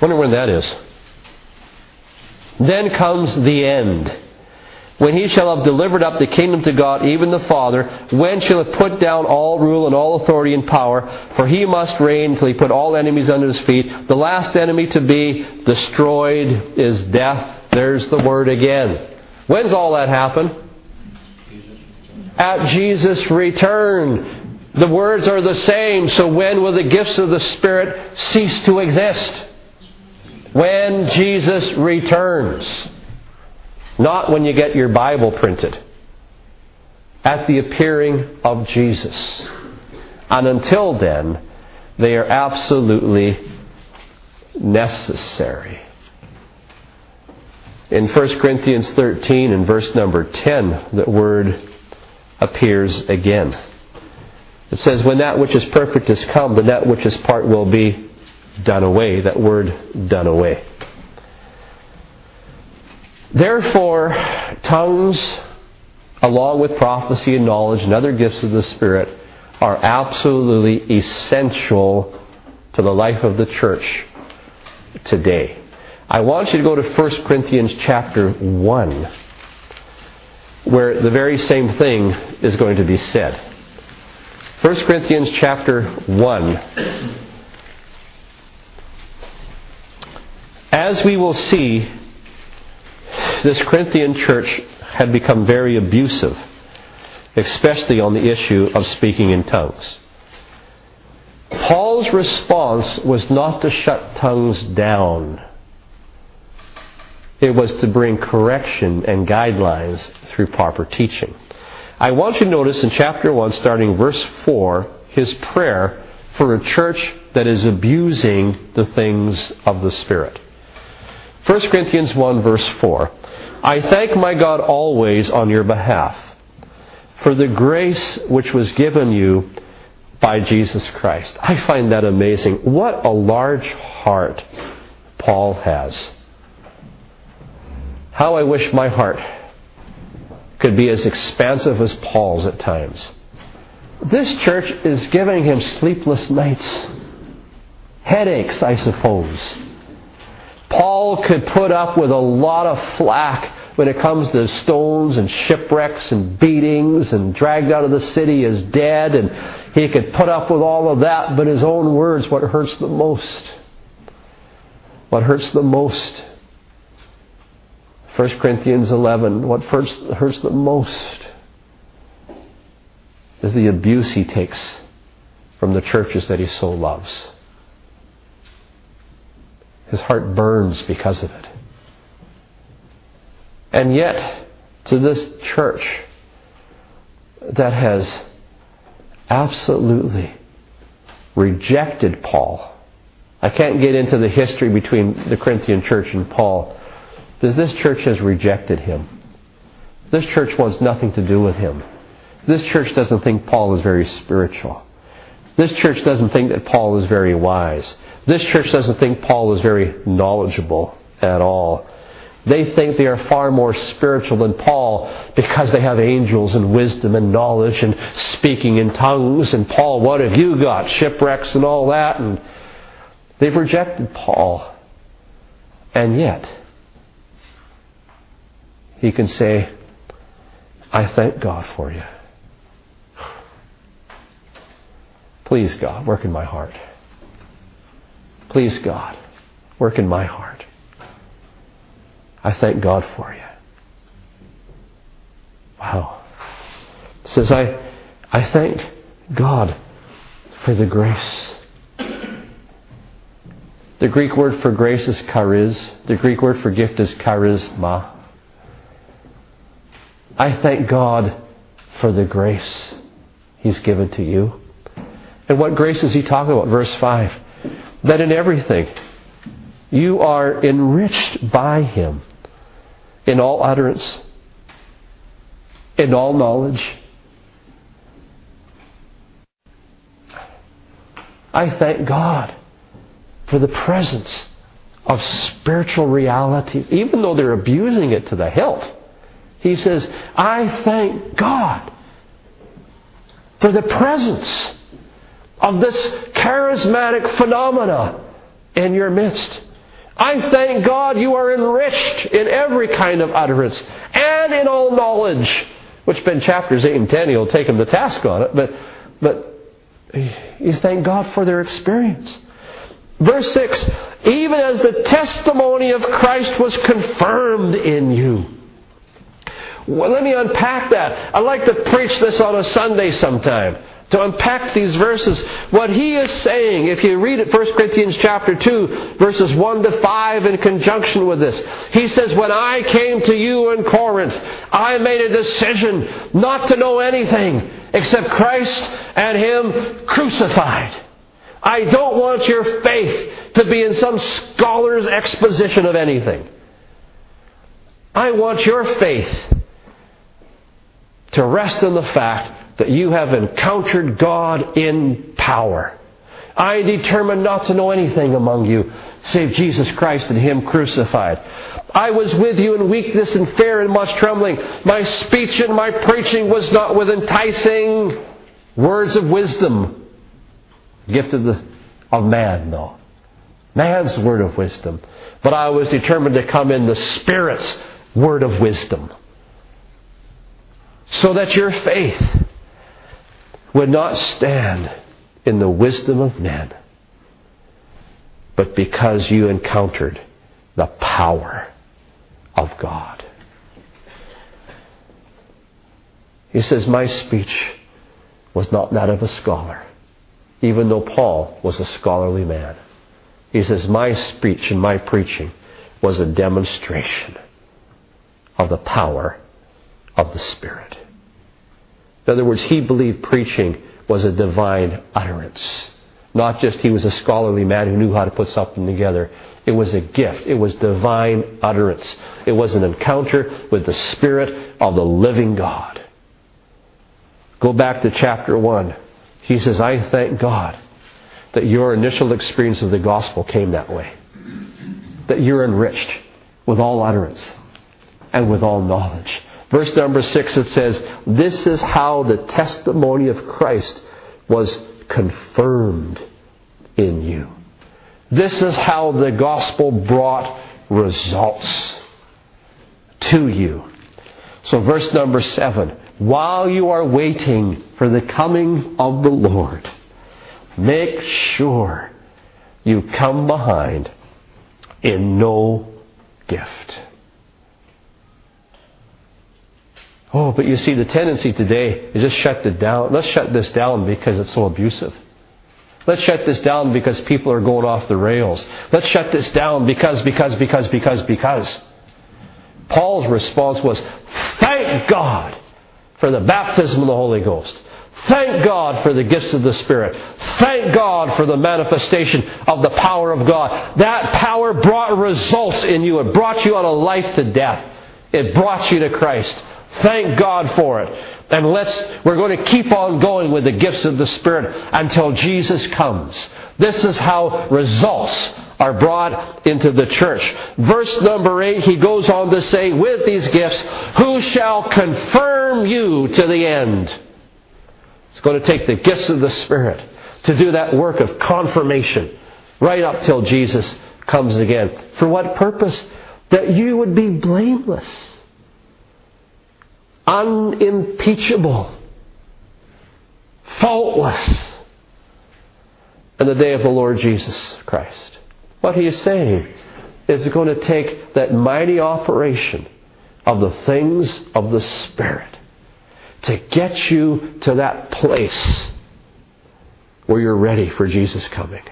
Wonder when that is. "Then comes the end, when he shall have delivered up the kingdom to God, even the Father, when shall have put down all rule and all authority and power, for he must reign till he put all enemies under his feet. The last enemy to be destroyed is death." There's the word again. When's all that happen? At Jesus' return. The words are the same. So when will the gifts of the Spirit cease to exist? When Jesus returns. Not when you get your Bible printed. At the appearing of Jesus. And until then, they are absolutely necessary. In First Corinthians thirteen and verse number ten, the word appears again. It says, when that which is perfect is come, then that which is part will be done away. That word, done away. Therefore, tongues, along with prophecy and knowledge and other gifts of the Spirit, are absolutely essential to the life of the church today. I want you to go to First Corinthians chapter one, where the very same thing is going to be said. First Corinthians chapter one. As we will see, this Corinthian church had become very abusive, especially on the issue of speaking in tongues. Paul's response was not to shut tongues down. It was to bring correction and guidelines through proper teaching. I want you to notice in chapter one, starting verse four, his prayer for a church that is abusing the things of the Spirit. First Corinthians one, verse four. I thank my God always on your behalf for the grace which was given you by Jesus Christ. I find that amazing. What a large heart Paul has. How I wish my heart could be as expansive as Paul's at times. This church is giving him sleepless nights. Headaches, I suppose. Paul could put up with a lot of flack when it comes to stones and shipwrecks and beatings and dragged out of the city as dead. And he could put up with all of that, but his own words, what hurts the most. What hurts the most. First Corinthians eleven, what first hurts the most is the abuse he takes from the churches that he so loves. His heart burns because of it. And yet, to this church that has absolutely rejected Paul, I can't get into the history between the Corinthian church and Paul. This church has rejected him. This church wants nothing to do with him. This church doesn't think Paul is very spiritual. This church doesn't think that Paul is very wise. This church doesn't think Paul is very knowledgeable at all. They think they are far more spiritual than Paul because they have angels and wisdom and knowledge and speaking in tongues. And Paul, what have you got? Shipwrecks and all that. And they've rejected Paul. And yet, he can say, I thank God for you. Please, God, work in my heart. Please, God, work in my heart. I thank God for you. Wow. It says, I, I thank God for the grace. The Greek word for grace is charis. The Greek word for gift is charisma. I thank God for the grace He's given to you. And what grace is He talking about? Verse five. That in everything you are enriched by Him in all utterance, in all knowledge. I thank God for the presence of spiritual realities, even though they're abusing it to the hilt. He says, I thank God for the presence of this charismatic phenomena in your midst. I thank God you are enriched in every kind of utterance and in all knowledge, which been chapters eight and ten, he'll take him to task on it, but, but you thank God for their experience. Verse six, even as the testimony of Christ was confirmed in you. Well, let me unpack that. I'd like to preach this on a Sunday sometime, to unpack these verses. What he is saying, if you read it, First Corinthians chapter two, verses one to five in conjunction with this. He says, when I came to you in Corinth, I made a decision not to know anything except Christ and Him crucified. I don't want your faith to be in some scholar's exposition of anything. I want your faith to rest on the fact that you have encountered God in power. I determined not to know anything among you save Jesus Christ and Him crucified. I was with you in weakness and fear and much trembling. My speech and my preaching was not with enticing words of wisdom. Gift of, the, of man, though. Man's word of wisdom. But I was determined to come in the Spirit's word of wisdom. So that your faith would not stand in the wisdom of men, but because you encountered the power of God. He says, my speech was not that of a scholar, even though Paul was a scholarly man. He says, my speech and my preaching was a demonstration of the power of the Spirit. In other words, he believed preaching was a divine utterance. Not just he was a scholarly man who knew how to put something together. It was a gift. It was divine utterance. It was an encounter with the Spirit of the living God. Go back to chapter one. He says, I thank God that your initial experience of the gospel came that way. That you're enriched with all utterance and with all knowledge. Verse number six, it says, this is how the testimony of Christ was confirmed in you. This is how the gospel brought results to you. So verse number seven, while you are waiting for the coming of the Lord, make sure you come behind in no gift. Oh, but you see, the tendency today is just shut it down. Let's shut this down because it's so abusive. Let's shut this down because people are going off the rails. Let's shut this down because, because, because, because, because. Paul's response was, thank God for the baptism of the Holy Ghost. Thank God for the gifts of the Spirit. Thank God for the manifestation of the power of God. That power brought results in you. It brought you out of life to death. It brought you to Christ. Thank God for it. And let's, we're going to keep on going with the gifts of the Spirit until Jesus comes. This is how results are brought into the church. Verse number eight, he goes on to say, with these gifts, who shall confirm you to the end? It's going to take the gifts of the Spirit to do that work of confirmation right up till Jesus comes again. For what purpose? That you would be blameless. Unimpeachable, faultless in the day of the Lord Jesus Christ. What he is saying is it's going to take that mighty operation of the things of the Spirit to get you to that place where you're ready for Jesus coming.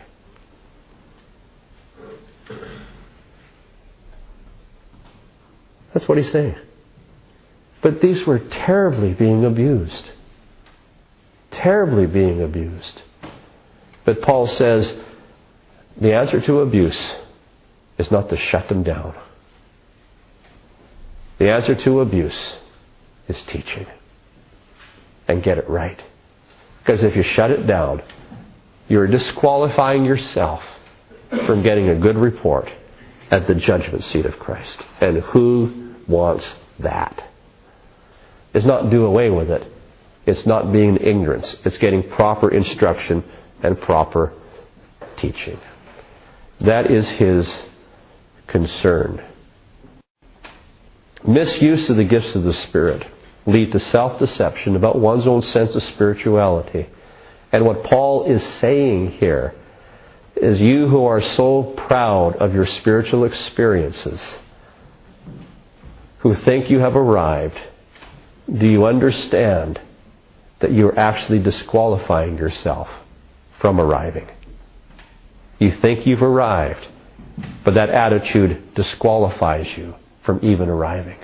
That's what he's saying. But these were terribly being abused. Terribly being abused. But Paul says the answer to abuse is not to shut them down. The answer to abuse is teaching. And get it right. Because if you shut it down, you're disqualifying yourself from getting a good report at the judgment seat of Christ. And who wants that? It's not do away with it. It's not being in ignorance. It's getting proper instruction and proper teaching. That is his concern. Misuse of the gifts of the Spirit lead to self-deception about one's own sense of spirituality. And what Paul is saying here is you who are so proud of your spiritual experiences, who think you have arrived, do you understand that you're actually disqualifying yourself from arriving? You think you've arrived, but that attitude disqualifies you from even arriving.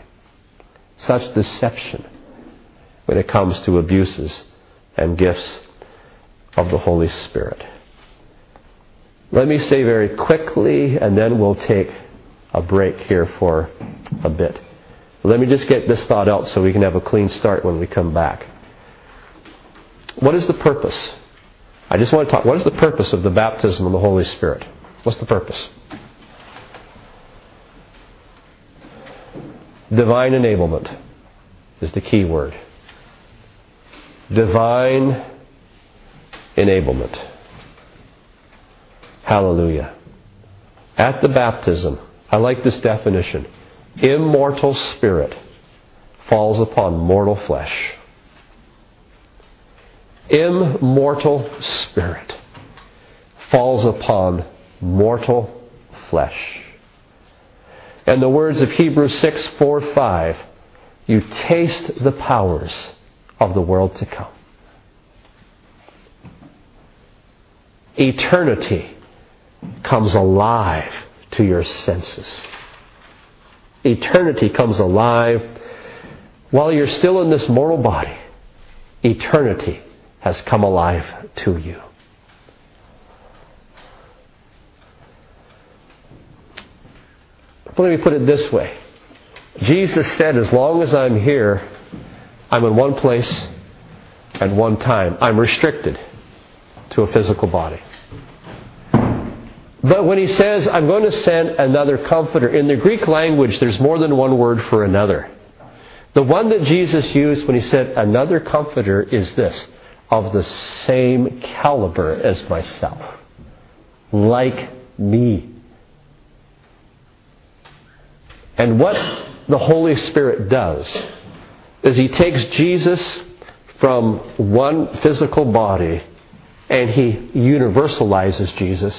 Such deception when it comes to abuses and gifts of the Holy Spirit. Let me say very quickly, and then we'll take a break here for a bit. Let me just get this thought out so we can have a clean start when we come back. What is the purpose? I just want to talk. What is the purpose of the baptism of the Holy Spirit? What's the purpose? Divine enablement is the key word. Divine enablement. Hallelujah. At the baptism, I like this definition. Immortal spirit falls upon mortal flesh. Immortal spirit falls upon mortal flesh. And the words of Hebrews six, four, five, you taste the powers of the world to come. Eternity comes alive to your senses. Eternity comes alive. While you're still in this mortal body, eternity has come alive to you. Let me put it this way. Jesus said, as long as I'm here, I'm in one place at one time. I'm restricted to a physical body. But when he says, I'm going to send another comforter, in the Greek language, there's more than one word for another. The one that Jesus used when he said another comforter is this, of the same caliber as myself, like me. And what the Holy Spirit does is he takes Jesus from one physical body and he universalizes Jesus,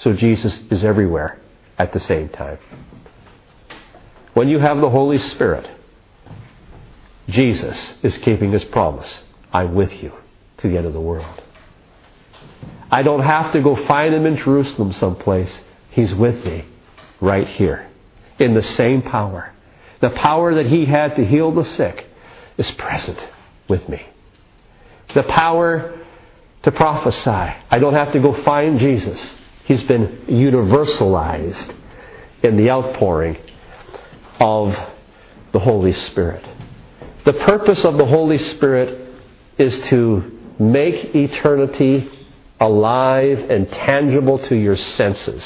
so Jesus is everywhere at the same time. When you have the Holy Spirit, Jesus is keeping his promise, I'm with you to the end of the world. I don't have to go find him in Jerusalem someplace. He's with me right here in the same power. The power that he had to heal the sick is present with me. The power to prophesy. I don't have to go find Jesus. He's been universalized in the outpouring of the Holy Spirit. The purpose of the Holy Spirit is to make eternity alive and tangible to your senses.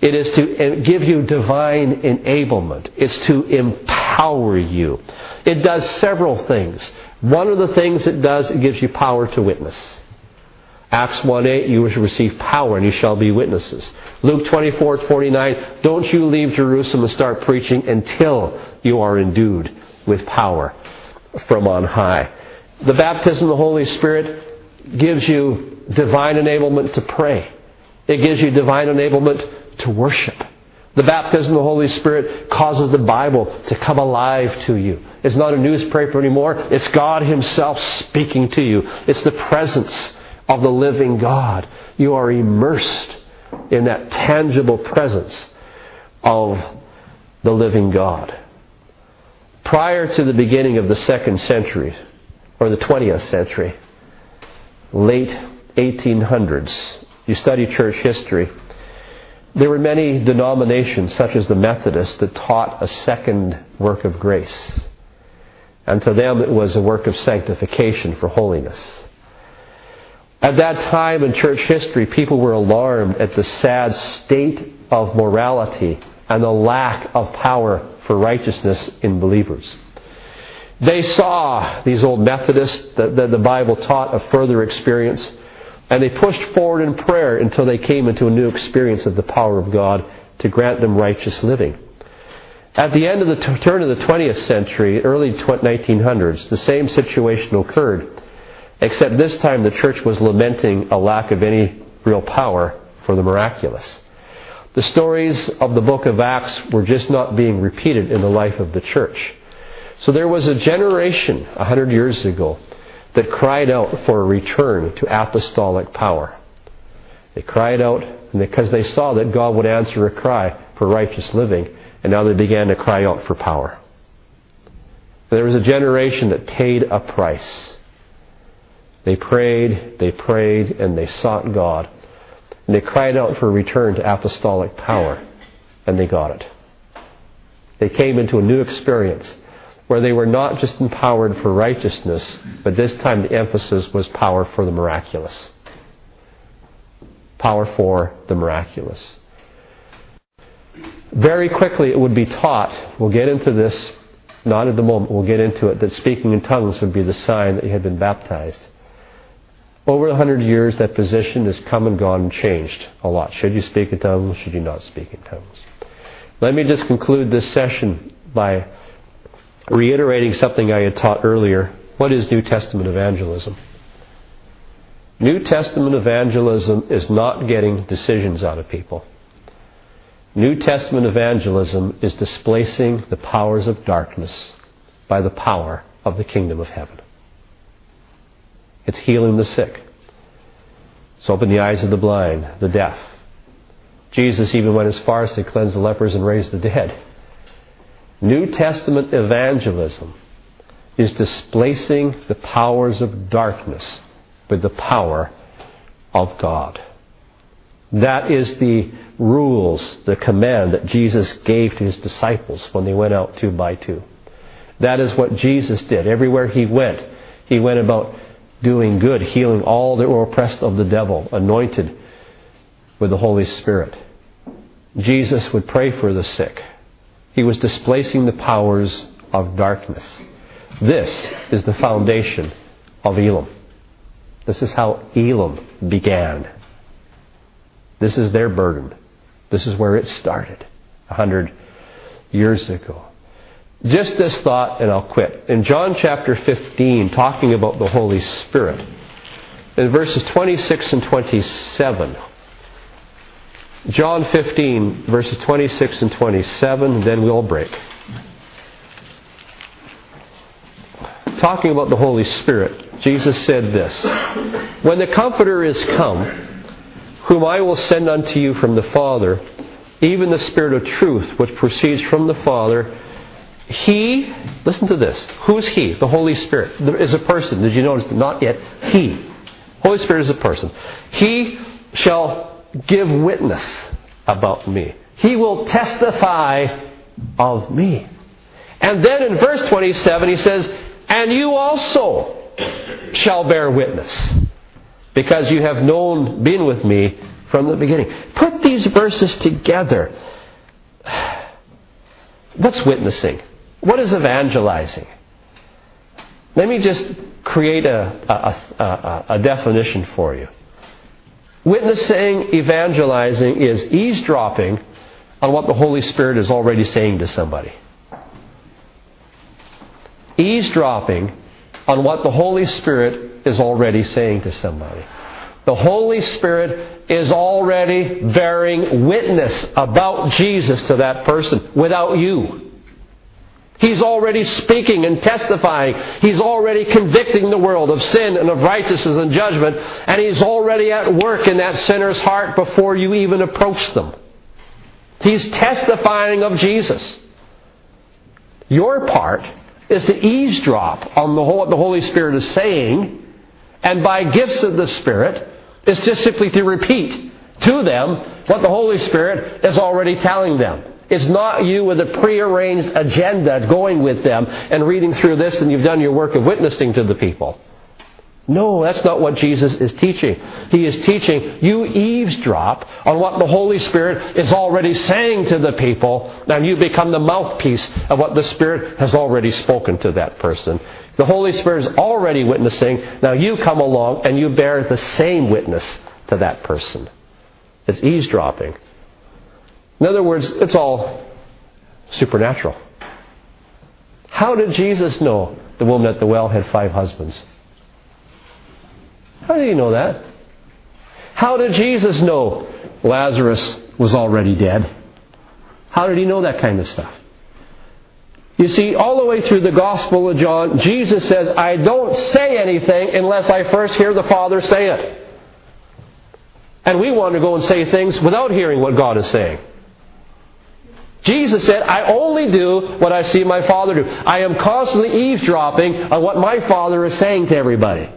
It is to give you divine enablement. It's to empower you. It does several things. One of the things it does, it gives you power to witness. Acts one eight, you will receive power and you shall be witnesses. Luke twenty-four, forty-nine, don't you leave Jerusalem and start preaching until you are endued with power from on high. The baptism of the Holy Spirit gives you divine enablement to pray. It gives you divine enablement to worship. The baptism of the Holy Spirit causes the Bible to come alive to you. It's not a newspaper anymore. It's God himself speaking to you. It's the presence of the living God. You are immersed in that tangible presence of the living God. Prior to the beginning of the second century, or the twentieth century, late eighteen hundreds, you study church history, there were many denominations, such as the Methodists, that taught a second work of grace. And to them it was a work of sanctification for holiness. At that time in church history, people were alarmed at the sad state of morality and the lack of power for righteousness in believers. They saw, these old Methodists, that the Bible taught of further experience, and they pushed forward in prayer until they came into a new experience of the power of God to grant them righteous living. At the end of the t- turn of the twentieth century, early nineteen hundreds, the same situation occurred, except this time the church was lamenting a lack of any real power for the miraculous. The stories of the book of Acts were just not being repeated in the life of the church. So there was a generation a hundred years ago that cried out for a return to apostolic power. They cried out because they saw that God would answer a cry for righteous living, and now they began to cry out for power. There was a generation that paid a price. They prayed, they prayed, and they sought God. And they cried out for a return to apostolic power, and they got it. They came into a new experience where they were not just empowered for righteousness, but this time the emphasis was power for the miraculous. Power for the miraculous. Very quickly it would be taught, we'll get into this, not at the moment, we'll get into it, that speaking in tongues would be the sign that you had been baptized. Over a hundred years, that position has come and gone and changed a lot. Should you speak in tongues? Should you not speak in tongues? Let me just conclude this session by reiterating something I had taught earlier. What is New Testament evangelism? New Testament evangelism is not getting decisions out of people. New Testament evangelism is displacing the powers of darkness by the power of the kingdom of heaven. It's healing the sick. It's open the eyes of the blind, the deaf. Jesus even went as far as to cleanse the lepers and raise the dead. New Testament evangelism is displacing the powers of darkness with the power of God. That is the rules, the command that Jesus gave to his disciples when they went out two by two. That is what Jesus did. Everywhere he went, he went about doing good, healing all that were oppressed of the devil, anointed with the Holy Spirit. Jesus would pray for the sick. He was displacing the powers of darkness. This is the foundation of Elam. This is how Elam began. This is their burden. This is where it started a hundred years ago. Just this thought, and I'll quit. In John chapter fifteen, talking about the Holy Spirit, in verses twenty-six and twenty-seven, John fifteen, verses twenty-six and twenty-seven, then we'll break. Talking about the Holy Spirit, Jesus said this, "When the Comforter is come, whom I will send unto you from the Father, even the Spirit of truth, which proceeds from the Father, He," listen to this, who's He? The Holy Spirit is a person. Did you notice? Not yet. He. Holy Spirit is a person. "He shall give witness about me." He will testify of me. And then in verse twenty-seven he says, "And you also shall bear witness, because you have known, been with me from the beginning." Put these verses together. What's witnessing? What is evangelizing? Let me just create a, a, a, a definition for you. Witnessing, evangelizing is eavesdropping on what the Holy Spirit is already saying to somebody. Eavesdropping on what the Holy Spirit is already saying to somebody. The Holy Spirit is already bearing witness about Jesus to that person without you. He's already speaking and testifying. He's already convicting the world of sin and of righteousness and judgment. And He's already at work in that sinner's heart before you even approach them. He's testifying of Jesus. Your part is to eavesdrop on what the Holy Spirit is saying, and by gifts of the Spirit, it's just simply to repeat to them what the Holy Spirit is already telling them. It's not you with a prearranged agenda going with them and reading through this and you've done your work of witnessing to the people. No, that's not what Jesus is teaching. He is teaching you eavesdrop on what the Holy Spirit is already saying to the people, and you become the mouthpiece of what the Spirit has already spoken to that person. The Holy Spirit is already witnessing. Now you come along and you bear the same witness to that person. It's eavesdropping. In other words, it's all supernatural. How did Jesus know the woman at the well had five husbands? How did he know that? How did Jesus know Lazarus was already dead? How did he know that kind of stuff? You see, all the way through the Gospel of John, Jesus says, "I don't say anything unless I first hear the Father say it." And we want to go and say things without hearing what God is saying. Jesus said, "I only do what I see my Father do." I am constantly eavesdropping on what my Father is saying to everybody.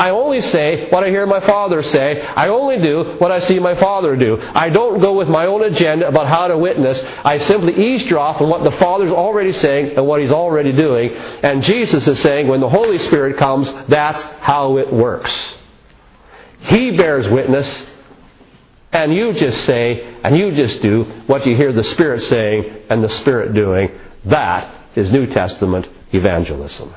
I only say what I hear my Father say. I only do what I see my Father do. I don't go with my own agenda about how to witness. I simply eavesdrop on what the Father's already saying and what He's already doing. And Jesus is saying when the Holy Spirit comes, that's how it works. He bears witness, and you just say, and you just do what you hear the Spirit saying and the Spirit doing. That is New Testament evangelism.